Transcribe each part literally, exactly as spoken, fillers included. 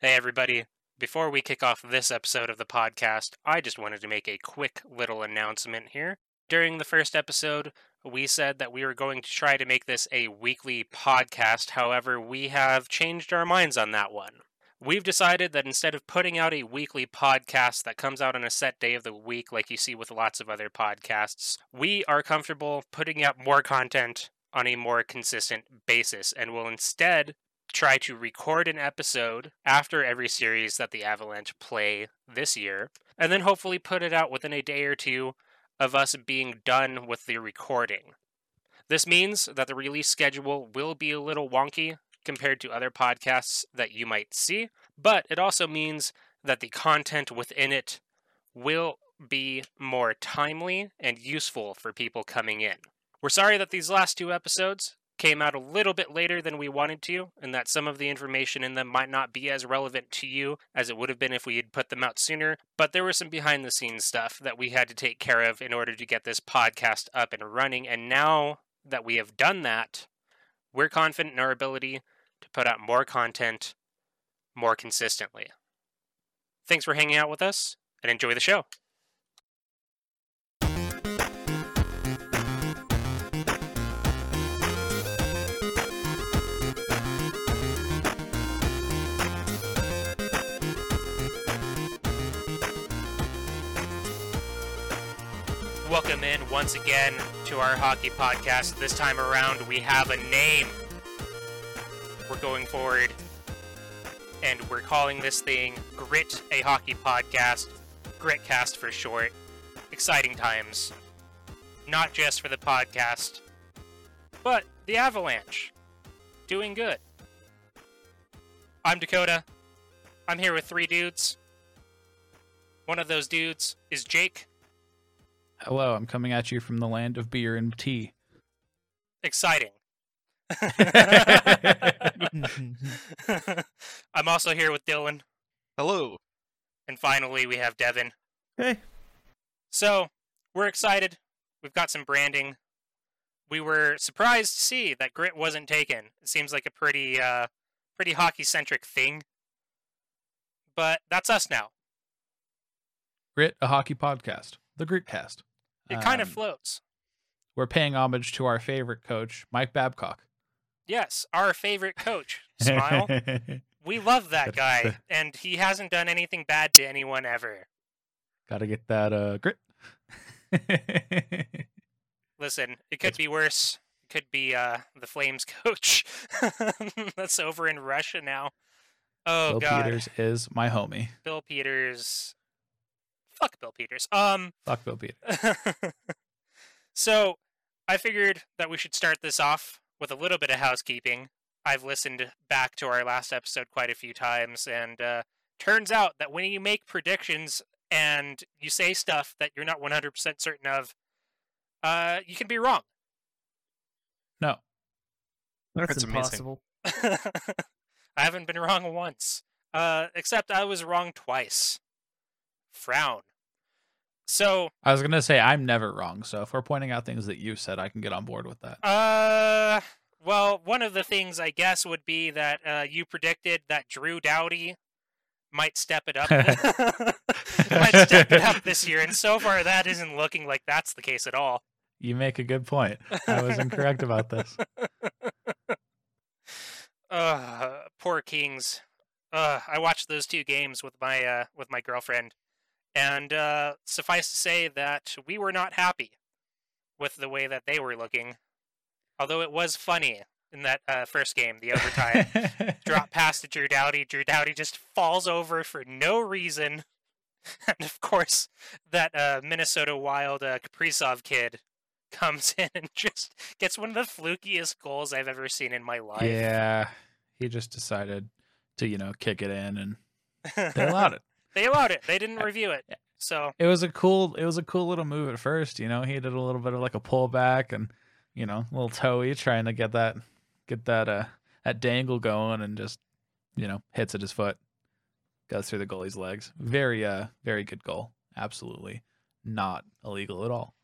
Hey everybody, before we kick off this episode of the podcast, I just wanted to make a quick little announcement here. During the first episode, we said that we were going to try to make this a weekly podcast, however, we have changed our minds on that one. We've decided that instead of putting out a weekly podcast that comes out on a set day of the week like you see with lots of other podcasts, we are comfortable putting out more content on a more consistent basis, and will instead try to record an episode after every series that the Avalanche play this year, and then hopefully put it out within a day or two of us being done with the recording. This means that the release schedule will be a little wonky compared to other podcasts that you might see, but it also means that the content within it will be more timely and useful for people coming in. We're sorry that these last two episodes came out a little bit later than we wanted to, and that some of the information in them might not be as relevant to you as it would have been if we had put them out sooner, but there was some behind-the-scenes stuff that we had to take care of in order to get this podcast up and running, and now that we have done that, we're confident in our ability to put out more content more consistently. Thanks for hanging out with us, and enjoy the show! Welcome in once again to our hockey podcast. This time around, we have a name. We're going forward, and we're calling this thing Grit, a hockey podcast, Gritcast for short. Exciting times, not just for the podcast, but the Avalanche, doing good. I'm Dakota. I'm here with three dudes. One of those dudes is Jake. Hello, I'm coming at you from the land of beer and tea. Exciting. I'm also here with Dylan. Hello. And finally, we have Devon. Hey. So, we're excited. We've got some branding. We were surprised to see that Grit wasn't taken. It seems like a pretty, uh, pretty hockey-centric thing. But that's us now. Grit, a hockey podcast. The Gritcast. It kind um, of floats. We're paying homage to our favorite coach, Mike Babcock. Yes, our favorite coach. Smile. We love that guy, and he hasn't done anything bad to anyone ever. Gotta get that uh, grit. Listen, it could it's... be worse. It could be uh, the Flames coach. That's over in Russia now. Oh, Bill God. Bill Peters is my homie. Bill Peters... Fuck Bill Peters. Um, Fuck Bill Peters. So, I figured that we should start this off with a little bit of housekeeping. I've listened back to our last episode quite a few times, and uh, turns out that when you make predictions and you say stuff that you're not one hundred percent certain of, uh, you can be wrong. No. That's, That's impossible. I haven't been wrong once. Uh, except I was wrong twice. Frown. So I was gonna say I'm never wrong, so if we're pointing out things that you said, I can get on board with that. Uh well, one of the things I guess would be that uh you predicted that Drew Doughty might step it up might step it up this year, and so far that isn't looking like that's the case at all. You make a good point. I was incorrect about this. Uh poor Kings. Uh I watched those two games with my uh with my girlfriend. And uh, suffice to say that we were not happy with the way that they were looking. Although it was funny in that uh, first game, the overtime. Drop pass to Drew Doughty. Drew Doughty just falls over for no reason. And of course, that uh, Minnesota Wild uh, Kaprizov kid comes in and just gets one of the flukiest goals I've ever seen in my life. Yeah, he just decided to, you know, kick it in, and they allowed it. They allowed it. They didn't review it. So it was a cool it was a cool little move at first, you know. He did a little bit of like a pullback and, you know, a little toey trying to get that get that uh that dangle going, and just, you know, hits at his foot. Goes through the goalie's legs. Very uh very good goal. Absolutely not illegal at all.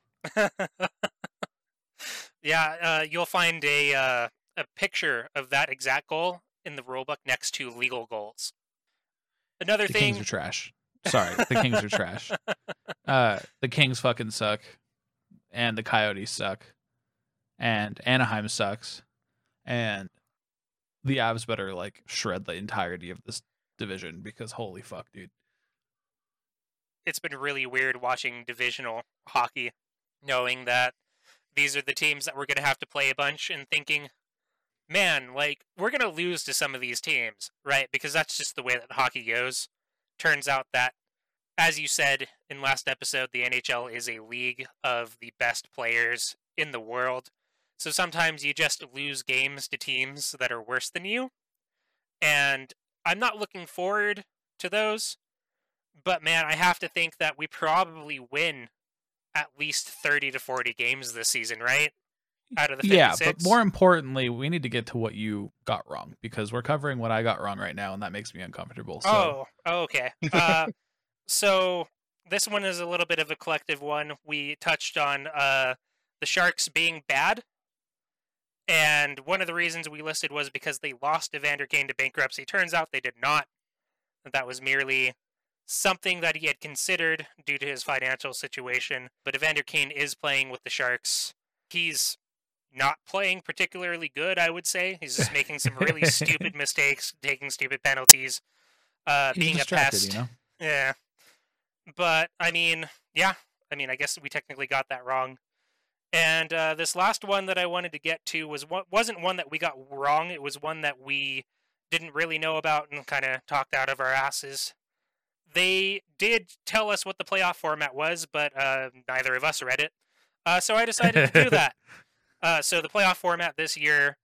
Yeah, uh you'll find a uh, a picture of that exact goal in the rulebook next to legal goals. Another the thing. The Kings are trash. Sorry, the Kings are trash. Uh, the Kings fucking suck, and the Coyotes suck, and Anaheim sucks, and the Avs better like shred the entirety of this division because holy fuck, dude. It's been really weird watching divisional hockey, knowing that these are the teams that we're going to have to play a bunch and thinking, man, like, we're going to lose to some of these teams, right? Because that's just the way that hockey goes. Turns out that, as you said in last episode, the N H L is a league of the best players in the world. So sometimes you just lose games to teams that are worse than you. And I'm not looking forward to those. But, man, I have to think that we probably win at least thirty to forty games this season, right? Out of the fifty-six. Yeah, but more importantly, we need to get to what you got wrong, because we're covering what I got wrong right now, and that makes me uncomfortable. So. Oh, okay. uh, so this one is a little bit of a collective one. We touched on uh, the Sharks being bad, and one of the reasons we listed was because they lost Evander Kane to bankruptcy. Turns out they did not. That was merely something that he had considered due to his financial situation. But Evander Kane is playing with the Sharks. He's not playing particularly good, I would say. He's just making some really stupid mistakes, taking stupid penalties, uh, being a pest. You know? Yeah. But, I mean, yeah. I mean, I guess we technically got that wrong. And uh, this last one that I wanted to get to was one, wasn't one that we got wrong. It was one that we didn't really know about and kind of talked out of our asses. They did tell us what the playoff format was, but uh, neither of us read it. Uh, so I decided to do that. Uh, so the playoff format this year,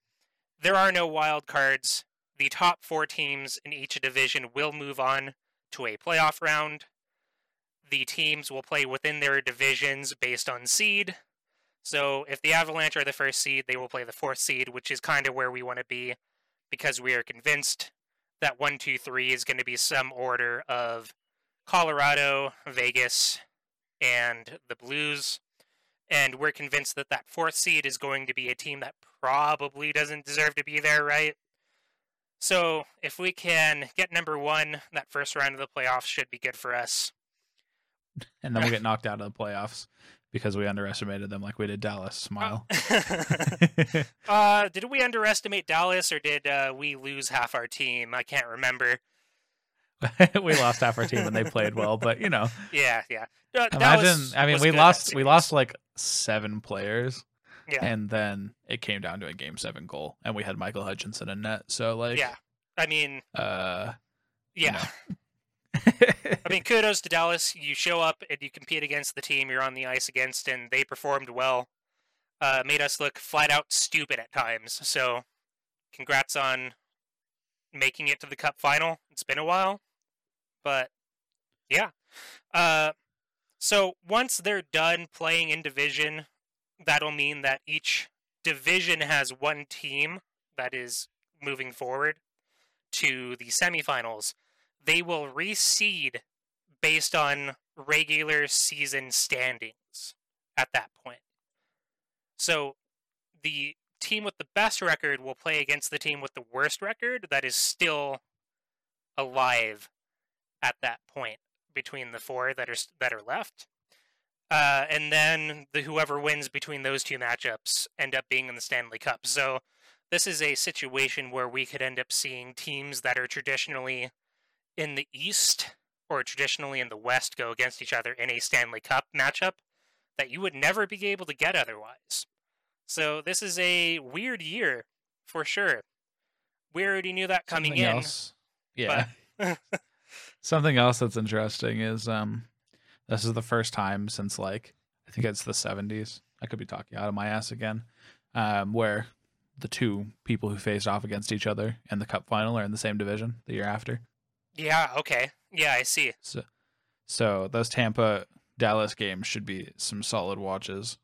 there are no wild cards. The top four teams in each division will move on to a playoff round. The teams will play within their divisions based on seed. So if the Avalanche are the first seed, they will play the fourth seed, which is kind of where we want to be, because we are convinced that one, two, three is going to be some order of Colorado, Vegas, and the Blues. And we're convinced that that fourth seed is going to be a team that probably doesn't deserve to be there, right? So if we can get number one, that first round of the playoffs should be good for us. And then we'll get knocked out of the playoffs because we underestimated them like we did Dallas. Smile. Uh, uh, did we underestimate Dallas, or did uh, we lose half our team? I can't remember. We lost half our team and they played well, but you know. Yeah, yeah. Uh, Imagine. Was, I mean, we lost. We lost like seven players, yeah. And then it came down to a game seven goal, and we had Michael Hutchinson in net. So like, yeah. I mean, uh, yeah. You know. I mean, kudos to Dallas. You show up and you compete against the team you're on the ice against, and they performed well. Uh, made us look flat out stupid at times. So, congrats on making it to the Cup final. It's been a while, but yeah. Uh, so once they're done playing in division, that'll mean that each division has one team that is moving forward to the semifinals. They will reseed based on regular season standings at that point. So the team with the best record will play against the team with the worst record that is still alive at that point between the four that are that are left. Uh, and then the whoever wins between those two matchups end up being in the Stanley Cup. So this is a situation where we could end up seeing teams that are traditionally in the East or traditionally in the West go against each other in a Stanley Cup matchup that you would never be able to get otherwise. So this is a weird year for sure. We already knew that coming Something in. Else. Yeah. But... Something else that's interesting is um, this is the first time since like, I think it's the seventies. I could be talking out of my ass again, um, where the two people who faced off against each other in the Cup final are in the same division the year after. Yeah, okay. Yeah, I see. So, so those Tampa-Dallas games should be some solid watches.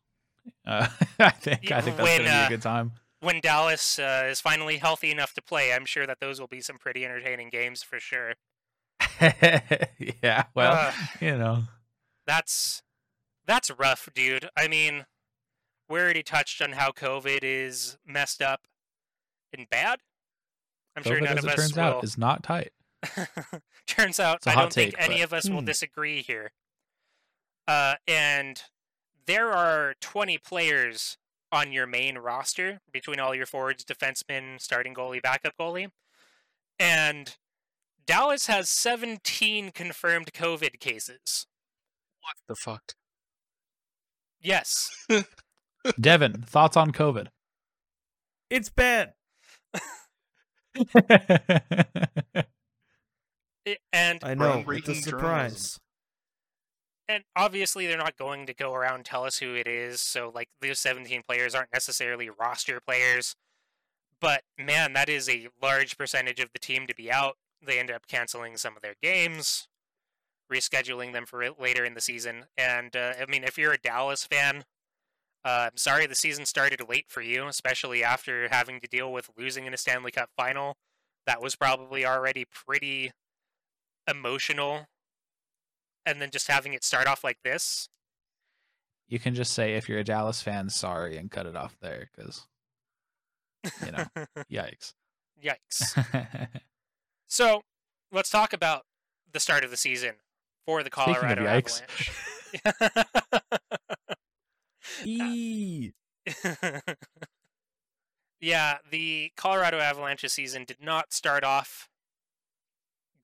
Uh, I think I think that's going to be a good time. Uh, when Dallas uh, is finally healthy enough to play, I'm sure that those will be some pretty entertaining games for sure. Yeah, well, uh, you know. That's that's rough, dude. I mean, we already touched on how COVID is messed up and bad. I'm COVID, sure none as of it us turns will... out, is not tight. Turns out I don't take, think but... any of us hmm. will disagree here. Uh, and there are twenty players on your main roster between all your forwards, defensemen, starting goalie, backup goalie. And Dallas has seventeen confirmed COVID cases. What the fuck? Yes. Devin, thoughts on COVID? It's bad. And I know, it's a surprise. And obviously they're not going to go around and tell us who it is, so like those seventeen players aren't necessarily roster players. But man, that is a large percentage of the team to be out. They end up canceling some of their games, rescheduling them for later in the season. And, uh, I mean, if you're a Dallas fan, uh, I'm sorry the season started late for you, especially after having to deal with losing in a Stanley Cup final. That was probably already pretty emotional. And then just having it start off like this. You can just say, if you're a Dallas fan, sorry, and cut it off there, because, you know, yikes. Yikes. So, let's talk about the start of the season for the Colorado Avalanche. e- yeah, the Colorado Avalanche's season did not start off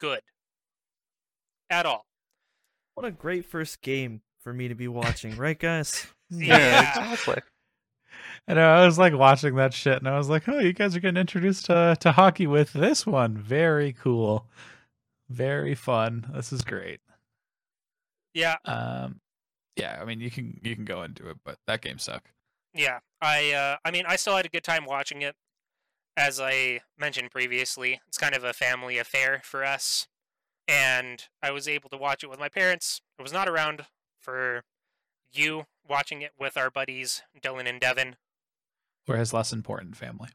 good at all. What a great first game for me to be watching, right, guys? Yeah, yeah, exactly. I know, I was like watching that shit, and I was like, oh, you guys are getting introduced to, to hockey with this one. Very cool. Very fun. This is great. Yeah. Um, yeah, I mean, you can you can go into it, but that game sucked. Yeah, I uh, I mean, I still had a good time watching it. As I mentioned previously, it's kind of a family affair for us. And I was able to watch it with my parents. I was not around for you watching it with our buddies, Dylan and Devin. Or his less important family.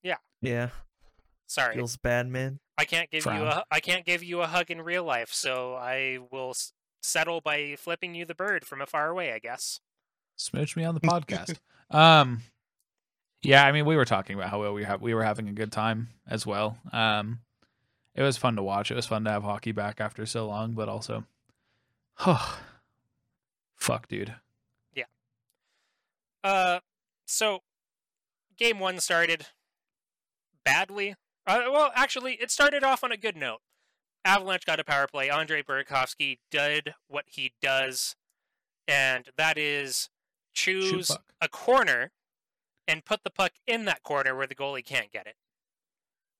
Yeah. Yeah. Sorry. Feels bad, man. I can't give Frown. you a I can't give you a hug in real life, so I will s- settle by flipping you the bird from afar away, I guess. Smooch me on the podcast. um, yeah, I mean, we were talking about how well we have we were having a good time as well. Um, it was fun to watch. It was fun to have hockey back after so long, but also, oh, fuck, dude. Yeah. Uh, so game one started badly. Uh, well, actually, it started off on a good note. Avalanche got a power play. Andre Burakovsky did what he does, and that is choose a corner and put the puck in that corner where the goalie can't get it.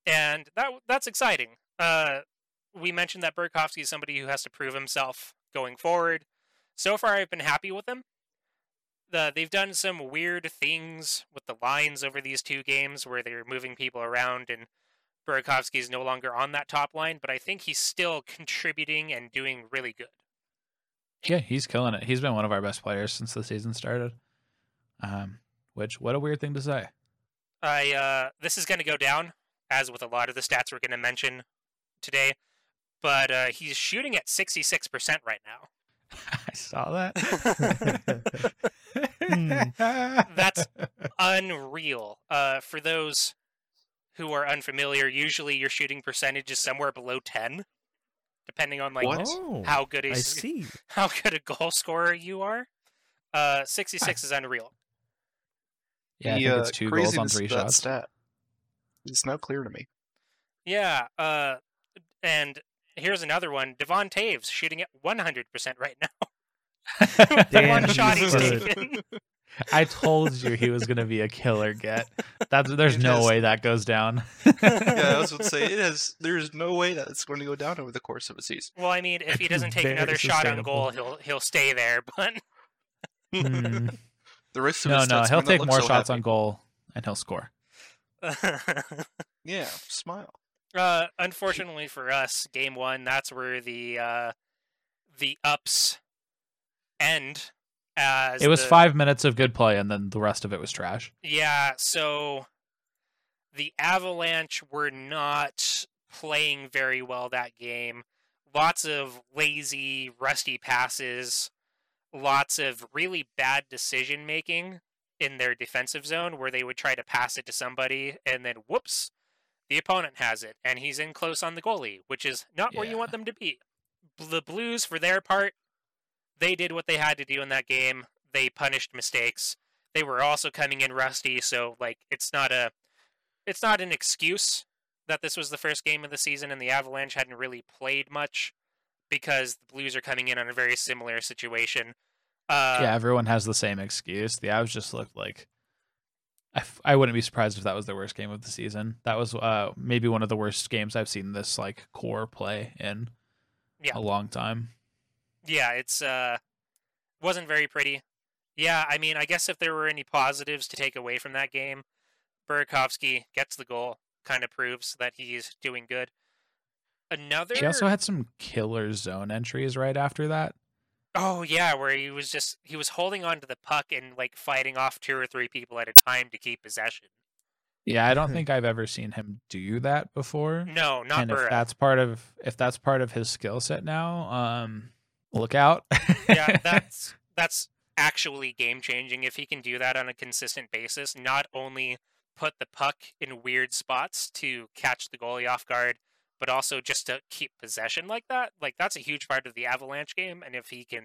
And that that's exciting. Uh, we mentioned that Burakovsky is somebody who has to prove himself going forward. So far, I've been happy with him. The, they've done some weird things with the lines over these two games where they're moving people around and Burakovsky is no longer on that top line, but I think he's still contributing and doing really good. Yeah, he's killing it. He's been one of our best players since the season started. Um, which, what a weird thing to say. I uh, this is going to go down, as with a lot of the stats we're going to mention today, but uh, he's shooting at sixty-six percent right now. I saw that. That's unreal. Uh, for those who are unfamiliar, usually your shooting percentage is somewhere below ten, depending on like oh, how good a, I see. how good a goal scorer you are. Uh, sixty-six is unreal. Yeah, I the, think it's two uh, goals on three shots. Stat. It's now clear to me. Yeah, uh, and here's another one. Devon Toews shooting at one hundred percent right now. Damn, one shot he's taken. I told you he was going to be a killer get. That's, there's it no has, way that goes down. Yeah, I was going to say, it has, there's no way that it's going to go down over the course of a season. Well, I mean, if he doesn't take another shot on goal, he'll he'll stay there. But mm. the rest of no, no, he'll take more so shots heavy. on goal, and he'll score. Yeah, smile. Uh, unfortunately for us, game one, that's where the uh, the ups end. As it was the... five minutes of good play, and then the rest of it was trash. Yeah, so the Avalanche were not playing very well that game. Lots of lazy, rusty passes. Lots of really bad decision-making in their defensive zone, where they would try to pass it to somebody, and then, whoops, The opponent has it, and he's in close on the goalie, which is not yeah. where you want them to be. The Blues, for their part, they did what they had to do in that game. They punished mistakes. They were also coming in rusty, so like it's not a, it's not an excuse that this was the first game of the season and the Avalanche hadn't really played much because the Blues are coming in on a very similar situation. Uh, yeah, everyone has the same excuse. The Avs just looked like... I, f- I wouldn't be surprised if that was their worst game of the season. That was uh, maybe one of the worst games I've seen this like core play in yeah. a long time. Yeah, it's uh, wasn't very pretty. Yeah, I mean, I guess if there were any positives to take away from that game, Burakovsky gets the goal, kind of proves that he's doing good. Another. He also had some killer zone entries right after that. Oh, yeah, where he was just, he was holding on to the puck and, like, fighting off two or three people at a time to keep possession. Yeah, I don't think I've ever seen him do that before. No, not and Burrow. If that's part of, if that's part of his skill set now, um, look out. Yeah, that's that's actually game-changing. If he can do that on a consistent basis, not only put the puck in weird spots to catch the goalie off guard, but also just to keep possession like that, like that's a huge part of the Avalanche game. And if he can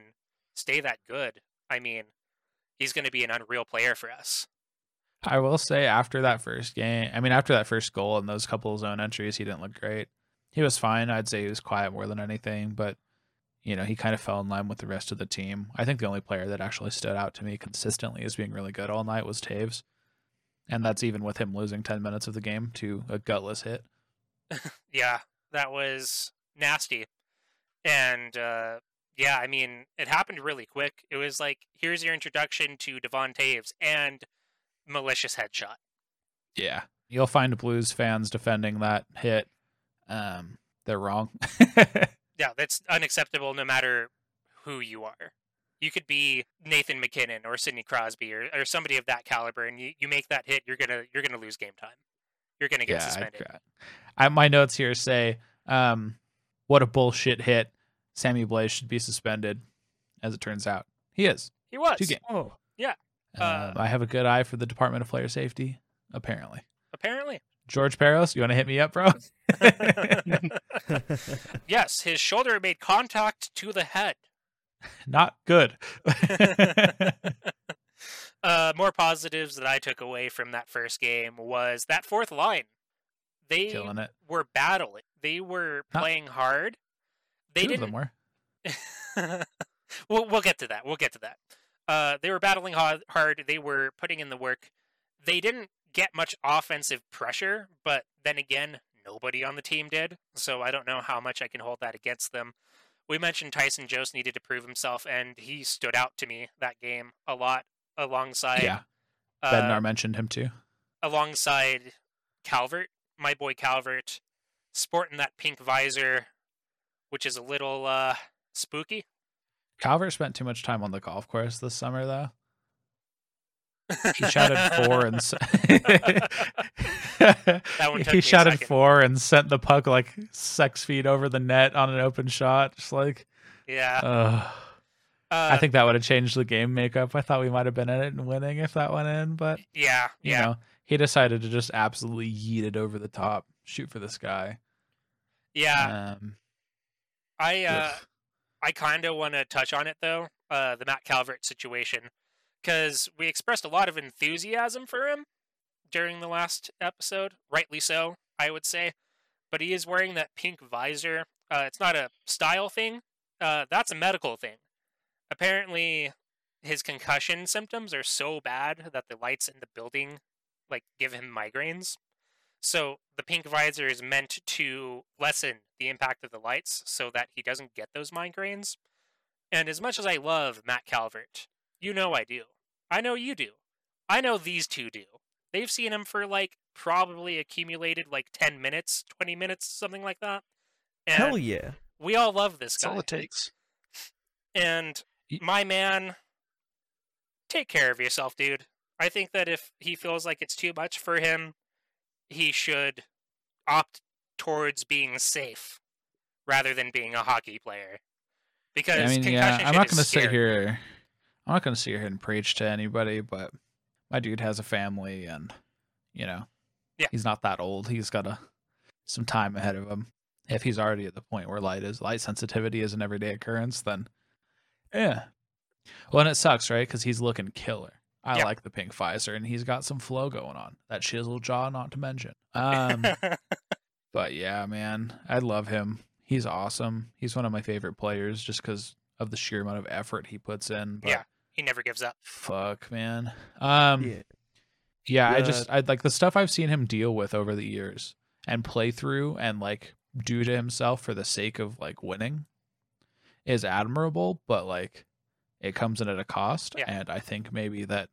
stay that good, I mean, he's going to be an unreal player for us. I will say after that first game, I mean, after that first goal and those couple of zone entries, he didn't look great. He was fine. I'd say he was quiet more than anything, but you know, he kind of fell in line with the rest of the team. I think the only player that actually stood out to me consistently as being really good all night was Toews. And that's even with him losing ten minutes of the game to a gutless hit. Yeah, that was nasty. And, uh, yeah, I mean, it happened really quick. It was like, here's your introduction to Devon Toews and malicious headshot. Yeah, you'll find Blues fans defending that hit. Um, they're wrong. Yeah, that's unacceptable no matter who you are. You could be Nathan McKinnon or Sidney Crosby or, or somebody of that caliber, and you, you make that hit, you're gonna you're gonna lose game time. You're going to get yeah, suspended. I, I, my notes here say, um, what a bullshit hit. Sammy Blais should be suspended. As it turns out, he is. He was. Two games. Oh, yeah. Uh, uh, I have a good eye for the Department of Player Safety, apparently. Apparently. George Peros, you want to hit me up, bro? Yes, his shoulder made contact to the head. Not good. Uh, more positives that I took away from that first game was that fourth line. They Killing it. were battling. They were playing Not hard. They didn't. Of them were. we'll we'll get to that. We'll get to that. Uh, they were battling hard. They were putting in the work. They didn't get much offensive pressure, but then again, nobody on the team did. So I don't know how much I can hold that against them. We mentioned Tyson Jost needed to prove himself, and he stood out to me that game a lot. Alongside, yeah, Bednar uh, mentioned him too. Alongside Calvert, my boy Calvert, sporting that pink visor, which is a little uh, spooky. Calvert spent too much time on the golf course this summer, though. He shouted four and se- that one took he shouted four and sent the puck like six feet over the net on an open shot, just like yeah. Uh, Uh, I think that would have changed the game makeup. I thought we might have been in it and winning if that went in, but yeah, you yeah. know, he decided to just absolutely yeet it over the top, shoot for the sky. Yeah, um, I uh, I kind of want to touch on it though, uh, the Matt Calvert situation, because we expressed a lot of enthusiasm for him during the last episode, rightly so, I would say. But he is wearing that pink visor. Uh, it's not a style thing. Uh, that's a medical thing. Apparently, his concussion symptoms are so bad that the lights in the building, like, give him migraines. So the pink visor is meant to lessen the impact of the lights so that he doesn't get those migraines. And as much as I love Matt Calvert, you know I do. I know you do. I know these two do. They've seen him for, like, probably accumulated, like, ten minutes, twenty minutes, something like that. And hell yeah. We all love this guy. That's all it takes. And... my man, take care of yourself, dude. I think that if he feels like it's too much for him, he should opt towards being safe rather than being a hockey player. Because I mean, concussion yeah, I'm shit not gonna is sit here I'm not gonna sit here and preach to anybody, but my dude has a family and you know yeah. he's not that old. He's got a some time ahead of him. If he's already at the point where light is light sensitivity is an everyday occurrence, then yeah. Well, and it sucks, right? Because he's looking killer. I yeah. like the pink Pfizer, and he's got some flow going on. That chisel jaw, not to mention. Um, but yeah, man, I love him. He's awesome. He's one of my favorite players just because of the sheer amount of effort he puts in. But yeah, he never gives up. Fuck, man. Um, yeah. yeah, I just I like the stuff I've seen him deal with over the years and play through and like do to himself for the sake of like winning is admirable, but like. It comes in at a cost, yeah. and I think maybe that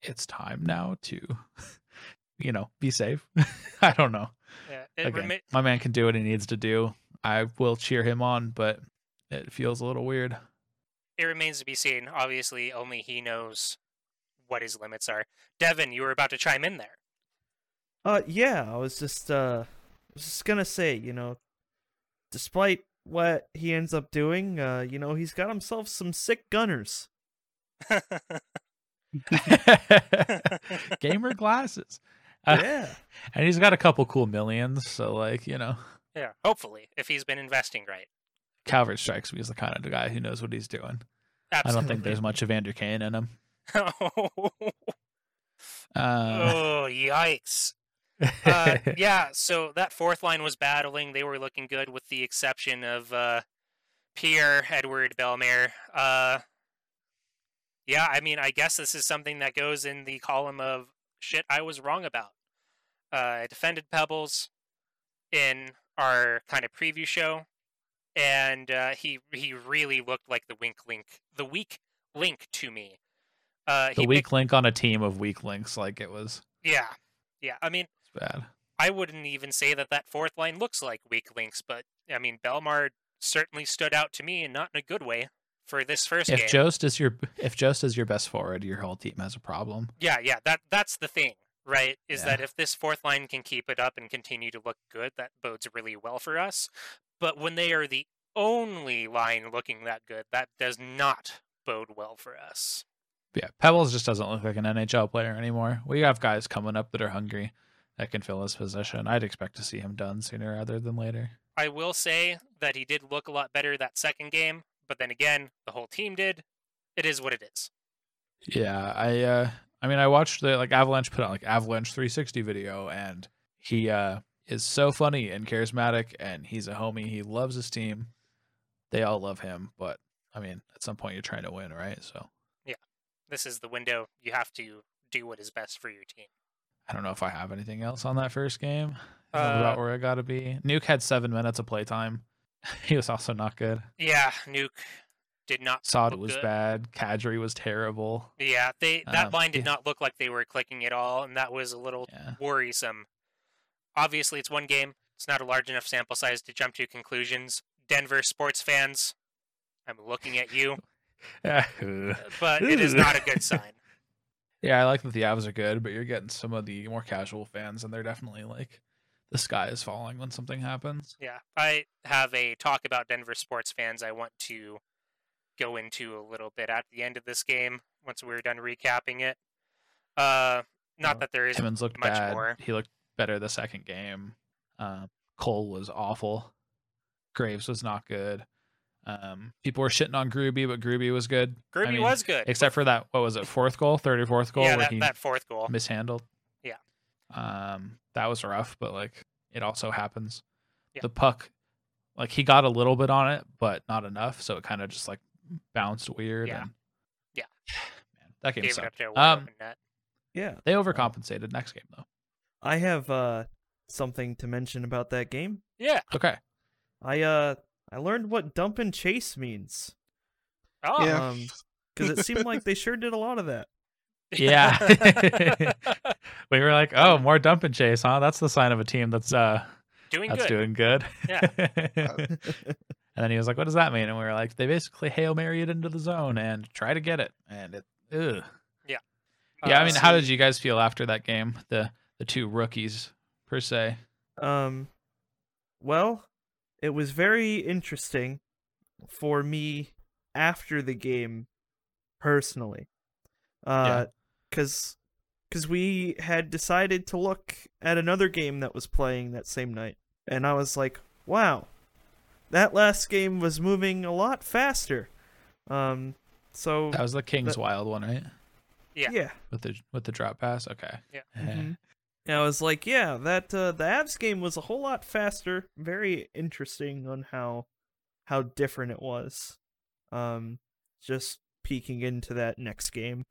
it's time now to, you know, be safe. I don't know. Yeah, Again, remi- my man can do what he needs to do. I will cheer him on, but it feels a little weird. It remains to be seen. Obviously, only he knows what his limits are. Devin, you were about to chime in there. Uh, yeah, I was just, uh, I was just gonna say, you know, despite what he ends up doing, uh, you know, he's got himself some sick gunners. Gamer glasses. Uh, yeah. And he's got a couple cool millions, so, like, you know. Yeah, hopefully, if he's been investing right. Calvert strikes me as the kind of guy who knows what he's doing. Absolutely. I don't think there's much of Evander Kane in him. uh, oh, yikes. uh, yeah, so that fourth line was battling. They were looking good with the exception of uh, Pierre Edward Bellemare. Uh, yeah, I mean, I guess this is something that goes in the column of shit I was wrong about. Uh, I defended Pebbles in our kind of preview show, and uh, he he really looked like the wink link, the weak link to me. Uh, the he weak picked... link on a team of weak links, like it was. Yeah, yeah. I mean. Bad. I wouldn't even say that that fourth line looks like weak links, but I mean, Bellemare certainly stood out to me, and not in a good way for this first if game. If Jost is your if Jost is your best forward, your whole team has a problem. Yeah, yeah, that that's the thing, right? Is yeah. that if this fourth line can keep it up and continue to look good, that bodes really well for us. But when they are the only line looking that good, that does not bode well for us. Yeah, Pebbles just doesn't look like an N H L player anymore. We have guys coming up that are hungry. That can fill his position. I'd expect to see him done sooner rather than later. I will say that he did look a lot better that second game, but then again, the whole team did. It is what it is. Yeah, I uh, I mean, I watched the like Avalanche put out like Avalanche three sixty video, and he uh, is so funny and charismatic, and he's a homie. He loves his team. They all love him, but I mean, at some point, you're trying to win, right? So yeah, this is the window. You have to do what is best for your team. I don't know if I have anything else on that first game. Uh, about where I gotta be. Nuke had seven minutes of playtime. He was also not good. Yeah, Nuke did not. Sod was good. Bad. Kadri was terrible. Yeah, they that um, line did yeah. not look like they were clicking at all, and that was a little yeah. worrisome. Obviously, it's one game. It's not a large enough sample size to jump to conclusions. Denver sports fans, I'm looking at you. But it is not a good sign. Yeah, I like that the Avs are good, but you're getting some of the more casual fans, and they're definitely like, the sky is falling when something happens. Yeah, I have a talk about Denver sports fans I want to go into a little bit at the end of this game, once we're done recapping it. Uh, not oh, that there is Timmons looked much bad. More. He looked better the second game. Uh, Cole was awful. Graves was not good. Um, people were shitting on Groovy, but Groovy was good. Groovy I mean, was good, except for that. What was it? Fourth goal, third or fourth goal? Yeah, that, that fourth goal mishandled. Yeah, um, that was rough, but like it also happens. Yeah. The puck, like he got a little bit on it, but not enough, so it kind of just like bounced weird. Yeah, and, yeah. Man, that game sucked. Um, yeah, they overcompensated. Next game though, I have uh something to mention about that game. Yeah. Okay. I uh. I learned what dump and chase means. Oh, yeah. Um, because it seemed like they sure did a lot of that. Yeah. We were like, oh, more dump and chase, huh? That's the sign of a team that's uh doing that's good. doing good. Yeah. And then he was like, what does that mean? And we were like, they basically Hail Mary it into the zone and try to get it. And it ugh. Yeah. Yeah, uh, I mean, so... how did you guys feel after that game? The the two rookies per se. Um well, it was very interesting for me after the game, personally, because uh, yeah. because we had decided to look at another game that was playing that same night. And I was like, wow, that last game was moving a lot faster. Um, so that was the Kings that, Wild one, right? Yeah. Yeah. With the with the drop pass? Okay. Yeah. Mm-hmm. And I was like, yeah, that uh, the Avs game was a whole lot faster. Very interesting on how how different it was. Um, just peeking into that next game.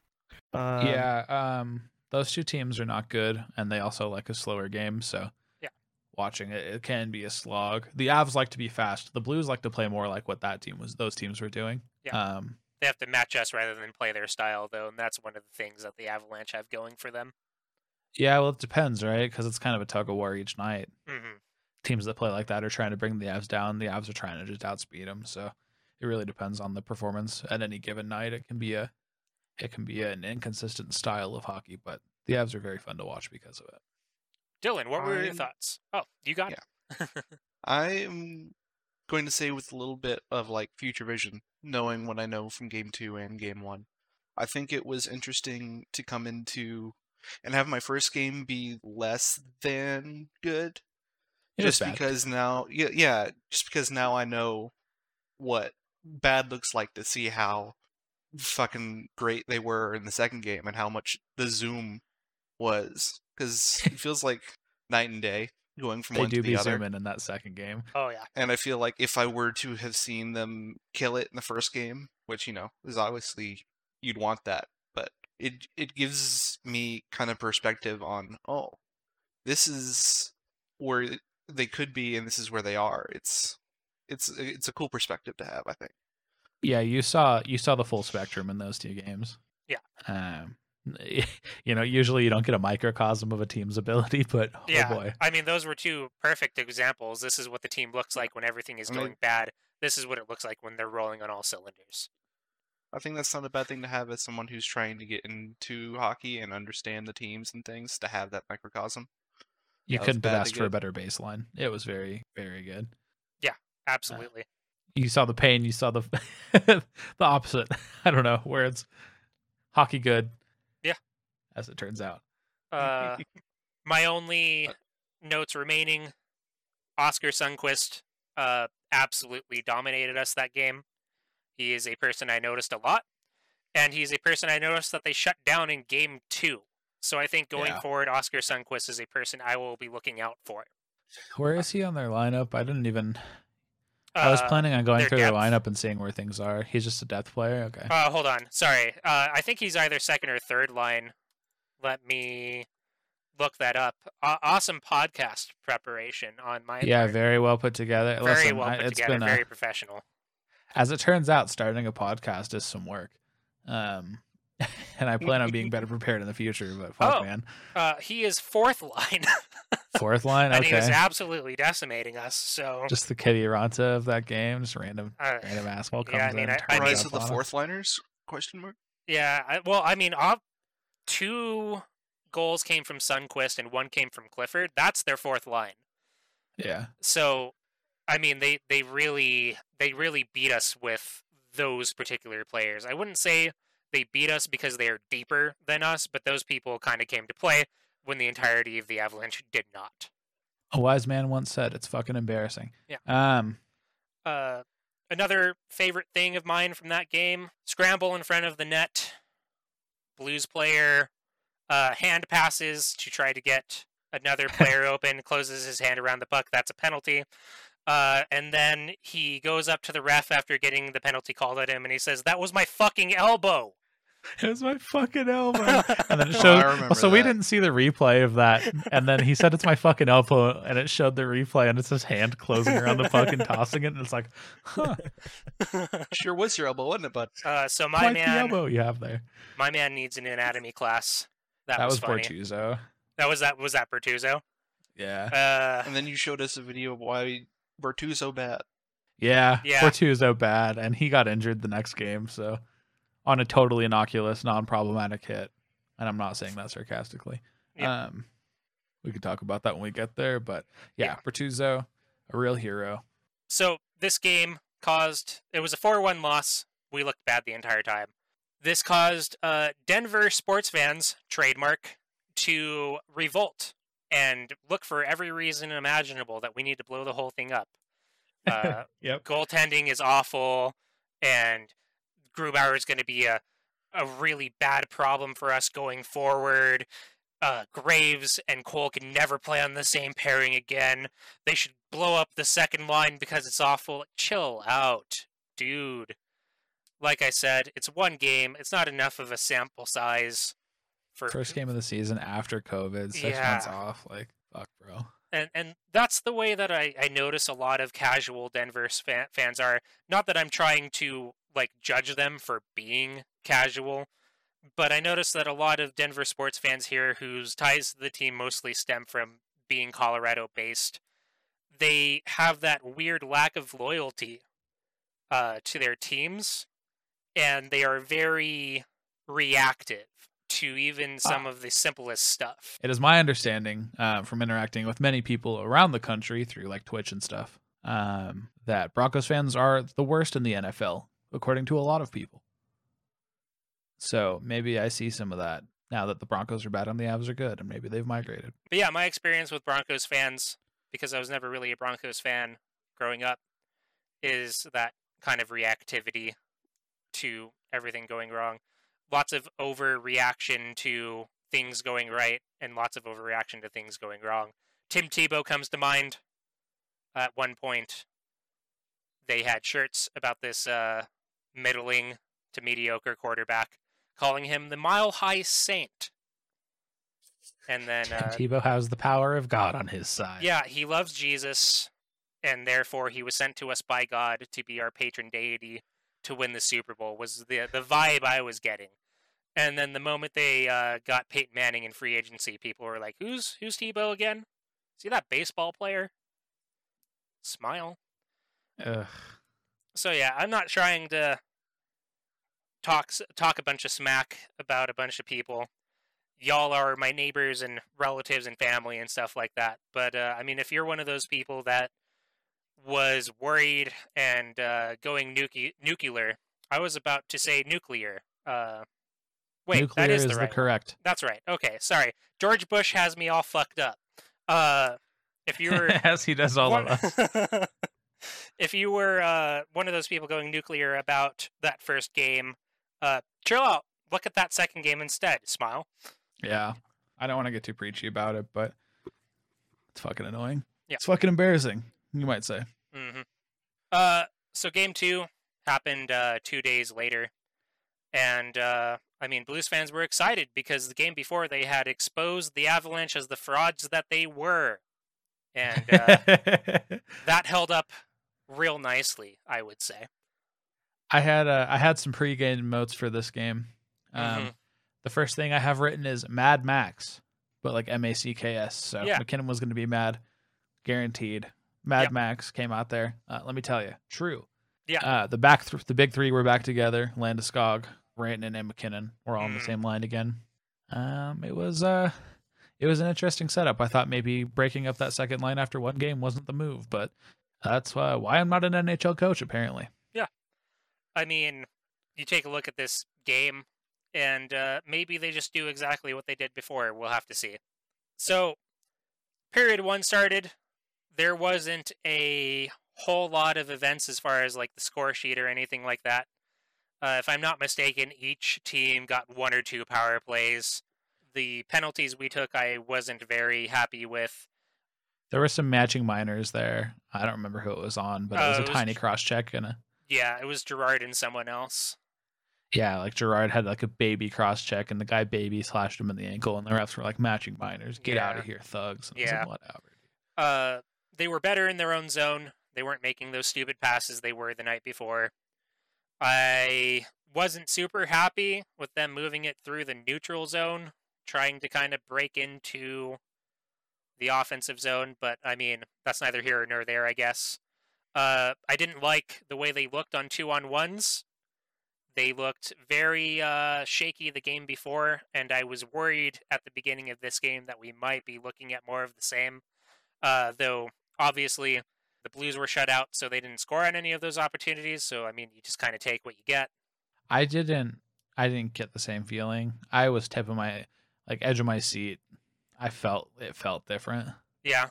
Um, yeah, um, those two teams are not good, and they also like a slower game, so yeah, watching it, it can be a slog. The Avs like to be fast. The Blues like to play more like what that team was, those teams were doing. Yeah. Um, they have to match us rather than play their style, though, and that's one of the things that the Avalanche have going for them. Yeah, well, it depends, right? Because it's kind of a tug-of-war each night. Mm-hmm. Teams that play like that are trying to bring the Avs down. The Avs are trying to just outspeed them, so it really depends on the performance at any given night. It can be a It can be an inconsistent style of hockey, but the Avs are very fun to watch because of it. Dylan, what were I'm, your thoughts? Oh, you got yeah. it. I'm going to say with a little bit of like future vision, knowing what I know from game two and game one. I think it was interesting to come into and have my first game be less than good. It just because now, yeah, yeah, just because now I know what bad looks like to see how fucking great they were in the second game and how much the zoom was, because it feels like night and day going from they one do to the be other. Zooming in that second game. Oh yeah. And I feel like if I were to have seen them kill it in the first game, which, you know, is obviously you'd want that, but it it gives me kind of perspective on, oh, this is where they could be and this is where they are. It's it's it's a cool perspective to have, I think. Yeah, you saw you saw the full spectrum in those two games. Yeah. Um, you know, usually you don't get a microcosm of a team's ability, but oh yeah. boy. I mean, those were two perfect examples. This is what the team looks like when everything is I going mean, bad. This is what it looks like when they're rolling on all cylinders. I think that's not a bad thing to have as someone who's trying to get into hockey and understand the teams and things, to have that microcosm. You that couldn't have asked for a better baseline. It was very, very good. Yeah, absolutely. Uh, You saw the pain. You saw the the opposite. I don't know where it's hockey good. Yeah, as it turns out. Uh, my only notes remaining: Oscar Sundquist uh, absolutely dominated us that game. He is a person I noticed a lot, and he's a person I noticed that they shut down in game two. So I think going yeah. forward, Oscar Sundquist is a person I will be looking out for. Where is he on their lineup? I didn't even. I was planning on going uh, through depth. their lineup and seeing where things are. He's just a depth player? Okay. Uh, hold on. Sorry. Uh, I think he's either second or third line. Let me look that up. Uh, awesome podcast preparation on my Yeah, part. very well put together. Very Listen, well put I, it's together. Been a, very professional. As it turns out, starting a podcast is some work. Um, and I plan on being better prepared in the future, but fuck, oh, man. Uh, he is fourth line. Fourth line, okay. And he was absolutely decimating us. So just the Kitty Aranta of that game, just random, uh, random asshole comes yeah, I mean, in. I, I mean, of the fourth liners? Question mark. Yeah. I, well, I mean, I'll, two goals came from Sundquist and one came from Clifford. That's their fourth line. Yeah. So, I mean, they they really they really beat us with those particular players. I wouldn't say they beat us because they are deeper than us, but those people kind of came to play when the entirety of the Avalanche did not. A wise man once said, it's fucking embarrassing. Yeah. Um, uh, another favorite thing of mine from that game, scramble in front of the net, Blues player, uh, hand passes to try to get another player open, closes his hand around the puck, that's a penalty. Uh, and then he goes up to the ref after getting the penalty called at him, and he says, that was my fucking elbow! It was my fucking elbow. And then it showed, oh, so that. We didn't see the replay of that. And then he said, it's my fucking elbow. And it showed the replay and it's his hand closing around the puck and tossing it. And it's like, huh. Sure was your elbow, wasn't it, bud? Uh, so my Quite man, the elbow you have there. My man needs an anatomy class. That, that was, was Bortuzzo. That was that, was that Bortuzzo? Yeah. Uh, and then you showed us a video of why Bortuzzo bad. Yeah. yeah. Bortuzzo bad. And he got injured the next game. So. On a totally innocuous, non-problematic hit. And I'm not saying that sarcastically. Yeah. Um, we could talk about that when we get there. But yeah, yeah. Bortuzzo, a real hero. So this game caused... It was a four one loss. We looked bad the entire time. This caused uh, Denver sports fans, trademark, to revolt and look for every reason imaginable that we need to blow the whole thing up. Uh, yep. Goaltending is awful, and Grubauer is going to be a, a really bad problem for us going forward. Uh, Graves and Cole can never play on the same pairing again. They should blow up the second line because it's awful. Chill out, dude. Like I said, it's one game. It's not enough of a sample size. For first game of the season after COVID, six yeah. months off. Like, fuck, bro. And and that's the way that I, I notice a lot of casual Denver fan, fans are. Not that I'm trying to, like, judge them for being casual, but I noticed that a lot of Denver sports fans here whose ties to the team mostly stem from being Colorado-based, they have that weird lack of loyalty uh, to their teams, and they are very reactive to even some of the simplest stuff. It is my understanding uh, from interacting with many people around the country through, like, Twitch and stuff, um, that Broncos fans are the worst in the N F L, according to a lot of people. So maybe I see some of that now that the Broncos are bad and the Avs are good, and maybe they've migrated. But yeah, my experience with Broncos fans, because I was never really a Broncos fan growing up, is that kind of reactivity to everything going wrong. Lots of overreaction to things going right and lots of overreaction to things going wrong. Tim Tebow comes to mind. At one point, they had shirts about this uh, middling to mediocre quarterback, calling him the Mile High Saint. And then uh, Tebow has the power of God on his side. Yeah, he loves Jesus, and therefore he was sent to us by God to be our patron deity to win the Super Bowl, was the the vibe I was getting. And then the moment they uh, got Peyton Manning in free agency, people were like, who's who's Tebow again? See that baseball player? Smile. Ugh. So yeah, I'm not trying to talk talk a bunch of smack about a bunch of people. Y'all are my neighbors and relatives and family and stuff like that. But uh, I mean, if you're one of those people that was worried and uh, going nuke- nuclear, I was about to say nuclear. Uh, wait, nuclear that is, is the, right. the correct. That's right. Okay, sorry. George Bush has me all fucked up. Uh, if you were, as he does all one... of us. If you were uh, one of those people going nuclear about that first game, uh, chill out. Look at that second game instead. Smile. Yeah, I don't want to get too preachy about it, but it's fucking annoying. Yeah, it's fucking embarrassing, you might say. Mm-hmm. Uh, so game two happened uh, two days later. And, uh, I mean, Blues fans were excited because the game before they had exposed the Avalanche as the frauds that they were. And uh, that held up real nicely, I would say. I had uh, I had some pregame notes for this game. Um, mm-hmm. The first thing I have written is Mad Max, but like M A C K S. So yeah. McKinnon was going to be mad, guaranteed. Mad yep. Max came out there. Uh, let me tell you, true. Yeah. Uh, the back, th- the big three were back together. Landeskog, Rantanen, and McKinnon were all mm. on the same line again. Um, it was uh, it was an interesting setup. I thought maybe breaking up that second line after one game wasn't the move, but that's uh, why I'm not an N H L coach apparently. Yeah. I mean, you take a look at this game, and uh, maybe they just do exactly what they did before. We'll have to see. So, period one started. There wasn't a whole lot of events as far as like the score sheet or anything like that. Uh, if I'm not mistaken, each team got one or two power plays. The penalties we took, I wasn't very happy with. There were some matching minors there. I don't remember who it was on, but uh, it was a it was tiny cross check and a. Yeah, it was Gerard and someone else. Yeah, like Gerard had like a baby cross check, and the guy baby slashed him in the ankle, and the refs were like, matching minors, get yeah. out of here, thugs. And yeah. Like, uh, they were better in their own zone. They weren't making those stupid passes they were the night before. I wasn't super happy with them moving it through the neutral zone, trying to kind of break into the offensive zone, but I mean, that's neither here nor there, I guess. Uh, I didn't like the way they looked on two-on-ones. They looked very uh, shaky the game before, and I was worried at the beginning of this game that we might be looking at more of the same. Uh, though, obviously, the Blues were shut out, so they didn't score on any of those opportunities. So, I mean, you just kind of take what you get. I didn't I didn't get the same feeling. I was tipping my, like, edge of my seat I felt it felt different. Yeah.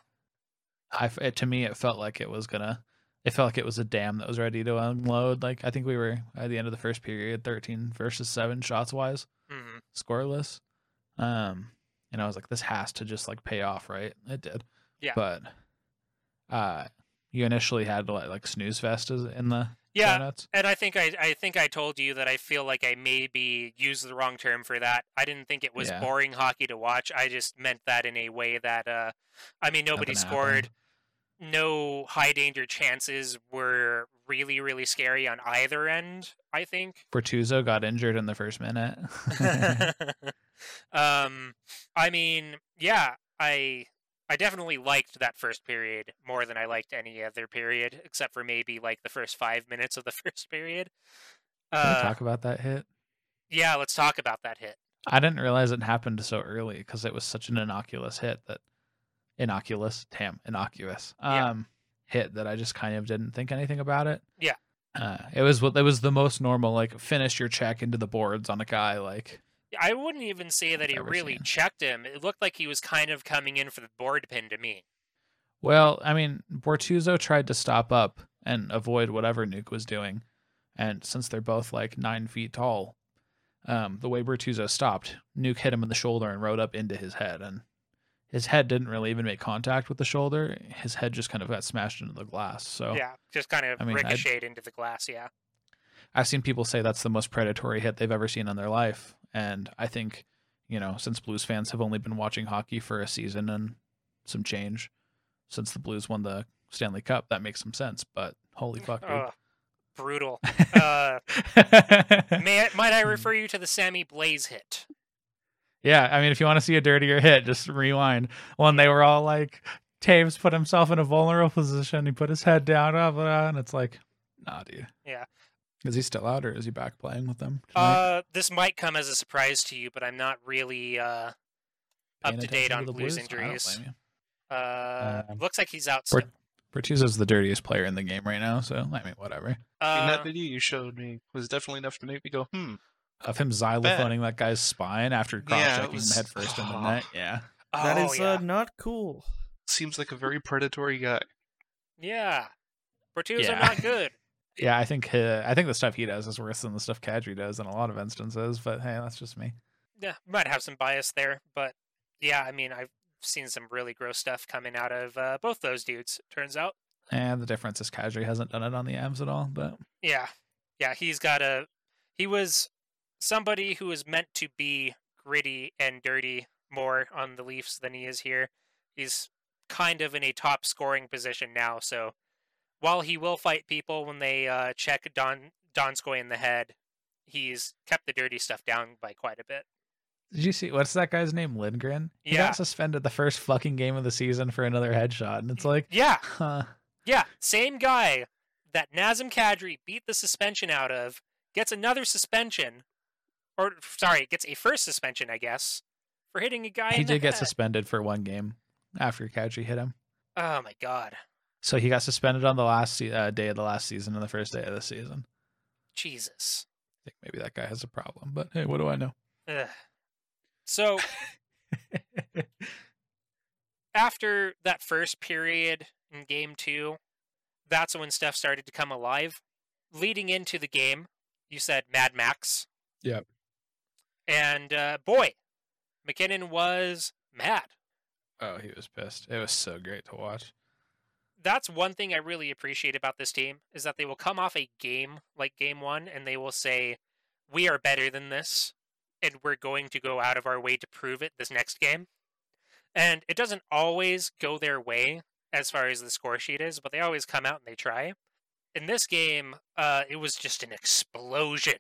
I, it, to me, it felt like it was gonna. It felt like it was a dam that was ready to unload. Like I think we were at the end of the first period, thirteen versus seven shots wise, mm-hmm. scoreless. Um, and I was like, this has to just like pay off, right? It did. Yeah. But, uh, you initially had like snooze fest in the yeah, donuts. And I think I I think I told you that I feel like I maybe used the wrong term for that. I didn't think it was yeah. boring hockey to watch. I just meant that in a way that, uh, I mean, nobody Nothing scored. Happened. No high danger chances were really, really scary on either end, I think. Bortuzzo got injured in the first minute. um, I mean, yeah, I I definitely liked that first period more than I liked any other period, except for maybe like the first five minutes of the first period. Uh, Can we talk about that hit? Yeah, let's talk about that hit. I didn't realize it happened so early because it was such an innocuous hit that Innocuous, damn, innocuous. Um, yeah. Hit that I just kind of didn't think anything about it. Yeah, uh, it was what it was the most normal. Like finish your check into the boards on a guy. Like I wouldn't even say that he really checked him. It looked like he was kind of coming in for the board pin to me. Well, I mean, Bortuzzo tried to stop up and avoid whatever Nuke was doing, and since they're both like nine feet tall, um, the way Bortuzzo stopped, Nuke hit him in the shoulder and rode up into his head and. His head didn't really even make contact with the shoulder. His head just kind of got smashed into the glass. So yeah, just kind of I mean, ricocheted I'd, into the glass, yeah. I've seen people say that's the most predatory hit they've ever seen in their life. And I think, you know, since Blues fans have only been watching hockey for a season and some change, since the Blues won the Stanley Cup, that makes some sense. But holy fuck, dude. Uh, brutal. uh, may, might I refer you to the Sammy Blais hit? Yeah, I mean, if you want to see a dirtier hit, just rewind. When they were all like, Taves put himself in a vulnerable position, he put his head down, blah, blah, blah, and it's like, nah, dude. Yeah. Is he still out, or is he back playing with them tonight? Uh, this might come as a surprise to you, but I'm not really uh, up to date on Blues injuries. Uh, uh, looks like he's out still. Bertuzzo's the dirtiest player in the game right now, so, I mean, whatever. Uh, I mean, that video you showed me was definitely enough to make me go, hmm. Of him xylophoning that guy's spine after cross-checking yeah, was... him head first in the net. Yeah. Oh, that is yeah. Uh, not cool. Seems like a very predatory guy. Yeah. Bortuzzo yeah. not good. yeah, I think uh, I think the stuff he does is worse than the stuff Kadri does in a lot of instances, but hey, that's just me. Yeah, might have some bias there, but yeah, I mean, I've seen some really gross stuff coming out of uh, both those dudes, turns out. And the difference is Kadri hasn't done it on the Avs at all, but... Yeah. Yeah, he's got a... He was... Somebody who is meant to be gritty and dirty more on the Leafs than he is here. He's kind of in a top scoring position now. So while he will fight people when they uh, check Don Donskoy in the head, he's kept the dirty stuff down by quite a bit. Did you see what's that guy's name? Lindgren. He yeah. got suspended the first fucking game of the season for another headshot, and it's like yeah, huh. yeah, same guy that Nazem Kadri beat the suspension out of gets another suspension. Or, sorry, gets a first suspension, I guess, for hitting a guy. He in the did head. Get suspended for one game after Kadri hit him. Oh, my God. So he got suspended on the last se- uh, day of the last season and the first day of the season. Jesus. I think maybe that guy has a problem, but hey, what do I know? Ugh. So, after that first period in game two, that's when stuff started to come alive. Leading into the game, you said Mad Max. Yep. And, uh, boy, McKinnon was mad. Oh, he was pissed. It was so great to watch. That's one thing I really appreciate about this team is that they will come off a game like game one and they will say, we are better than this and we're going to go out of our way to prove it this next game. And it doesn't always go their way as far as the score sheet is, but they always come out and they try. In this game, uh, it was just an explosion.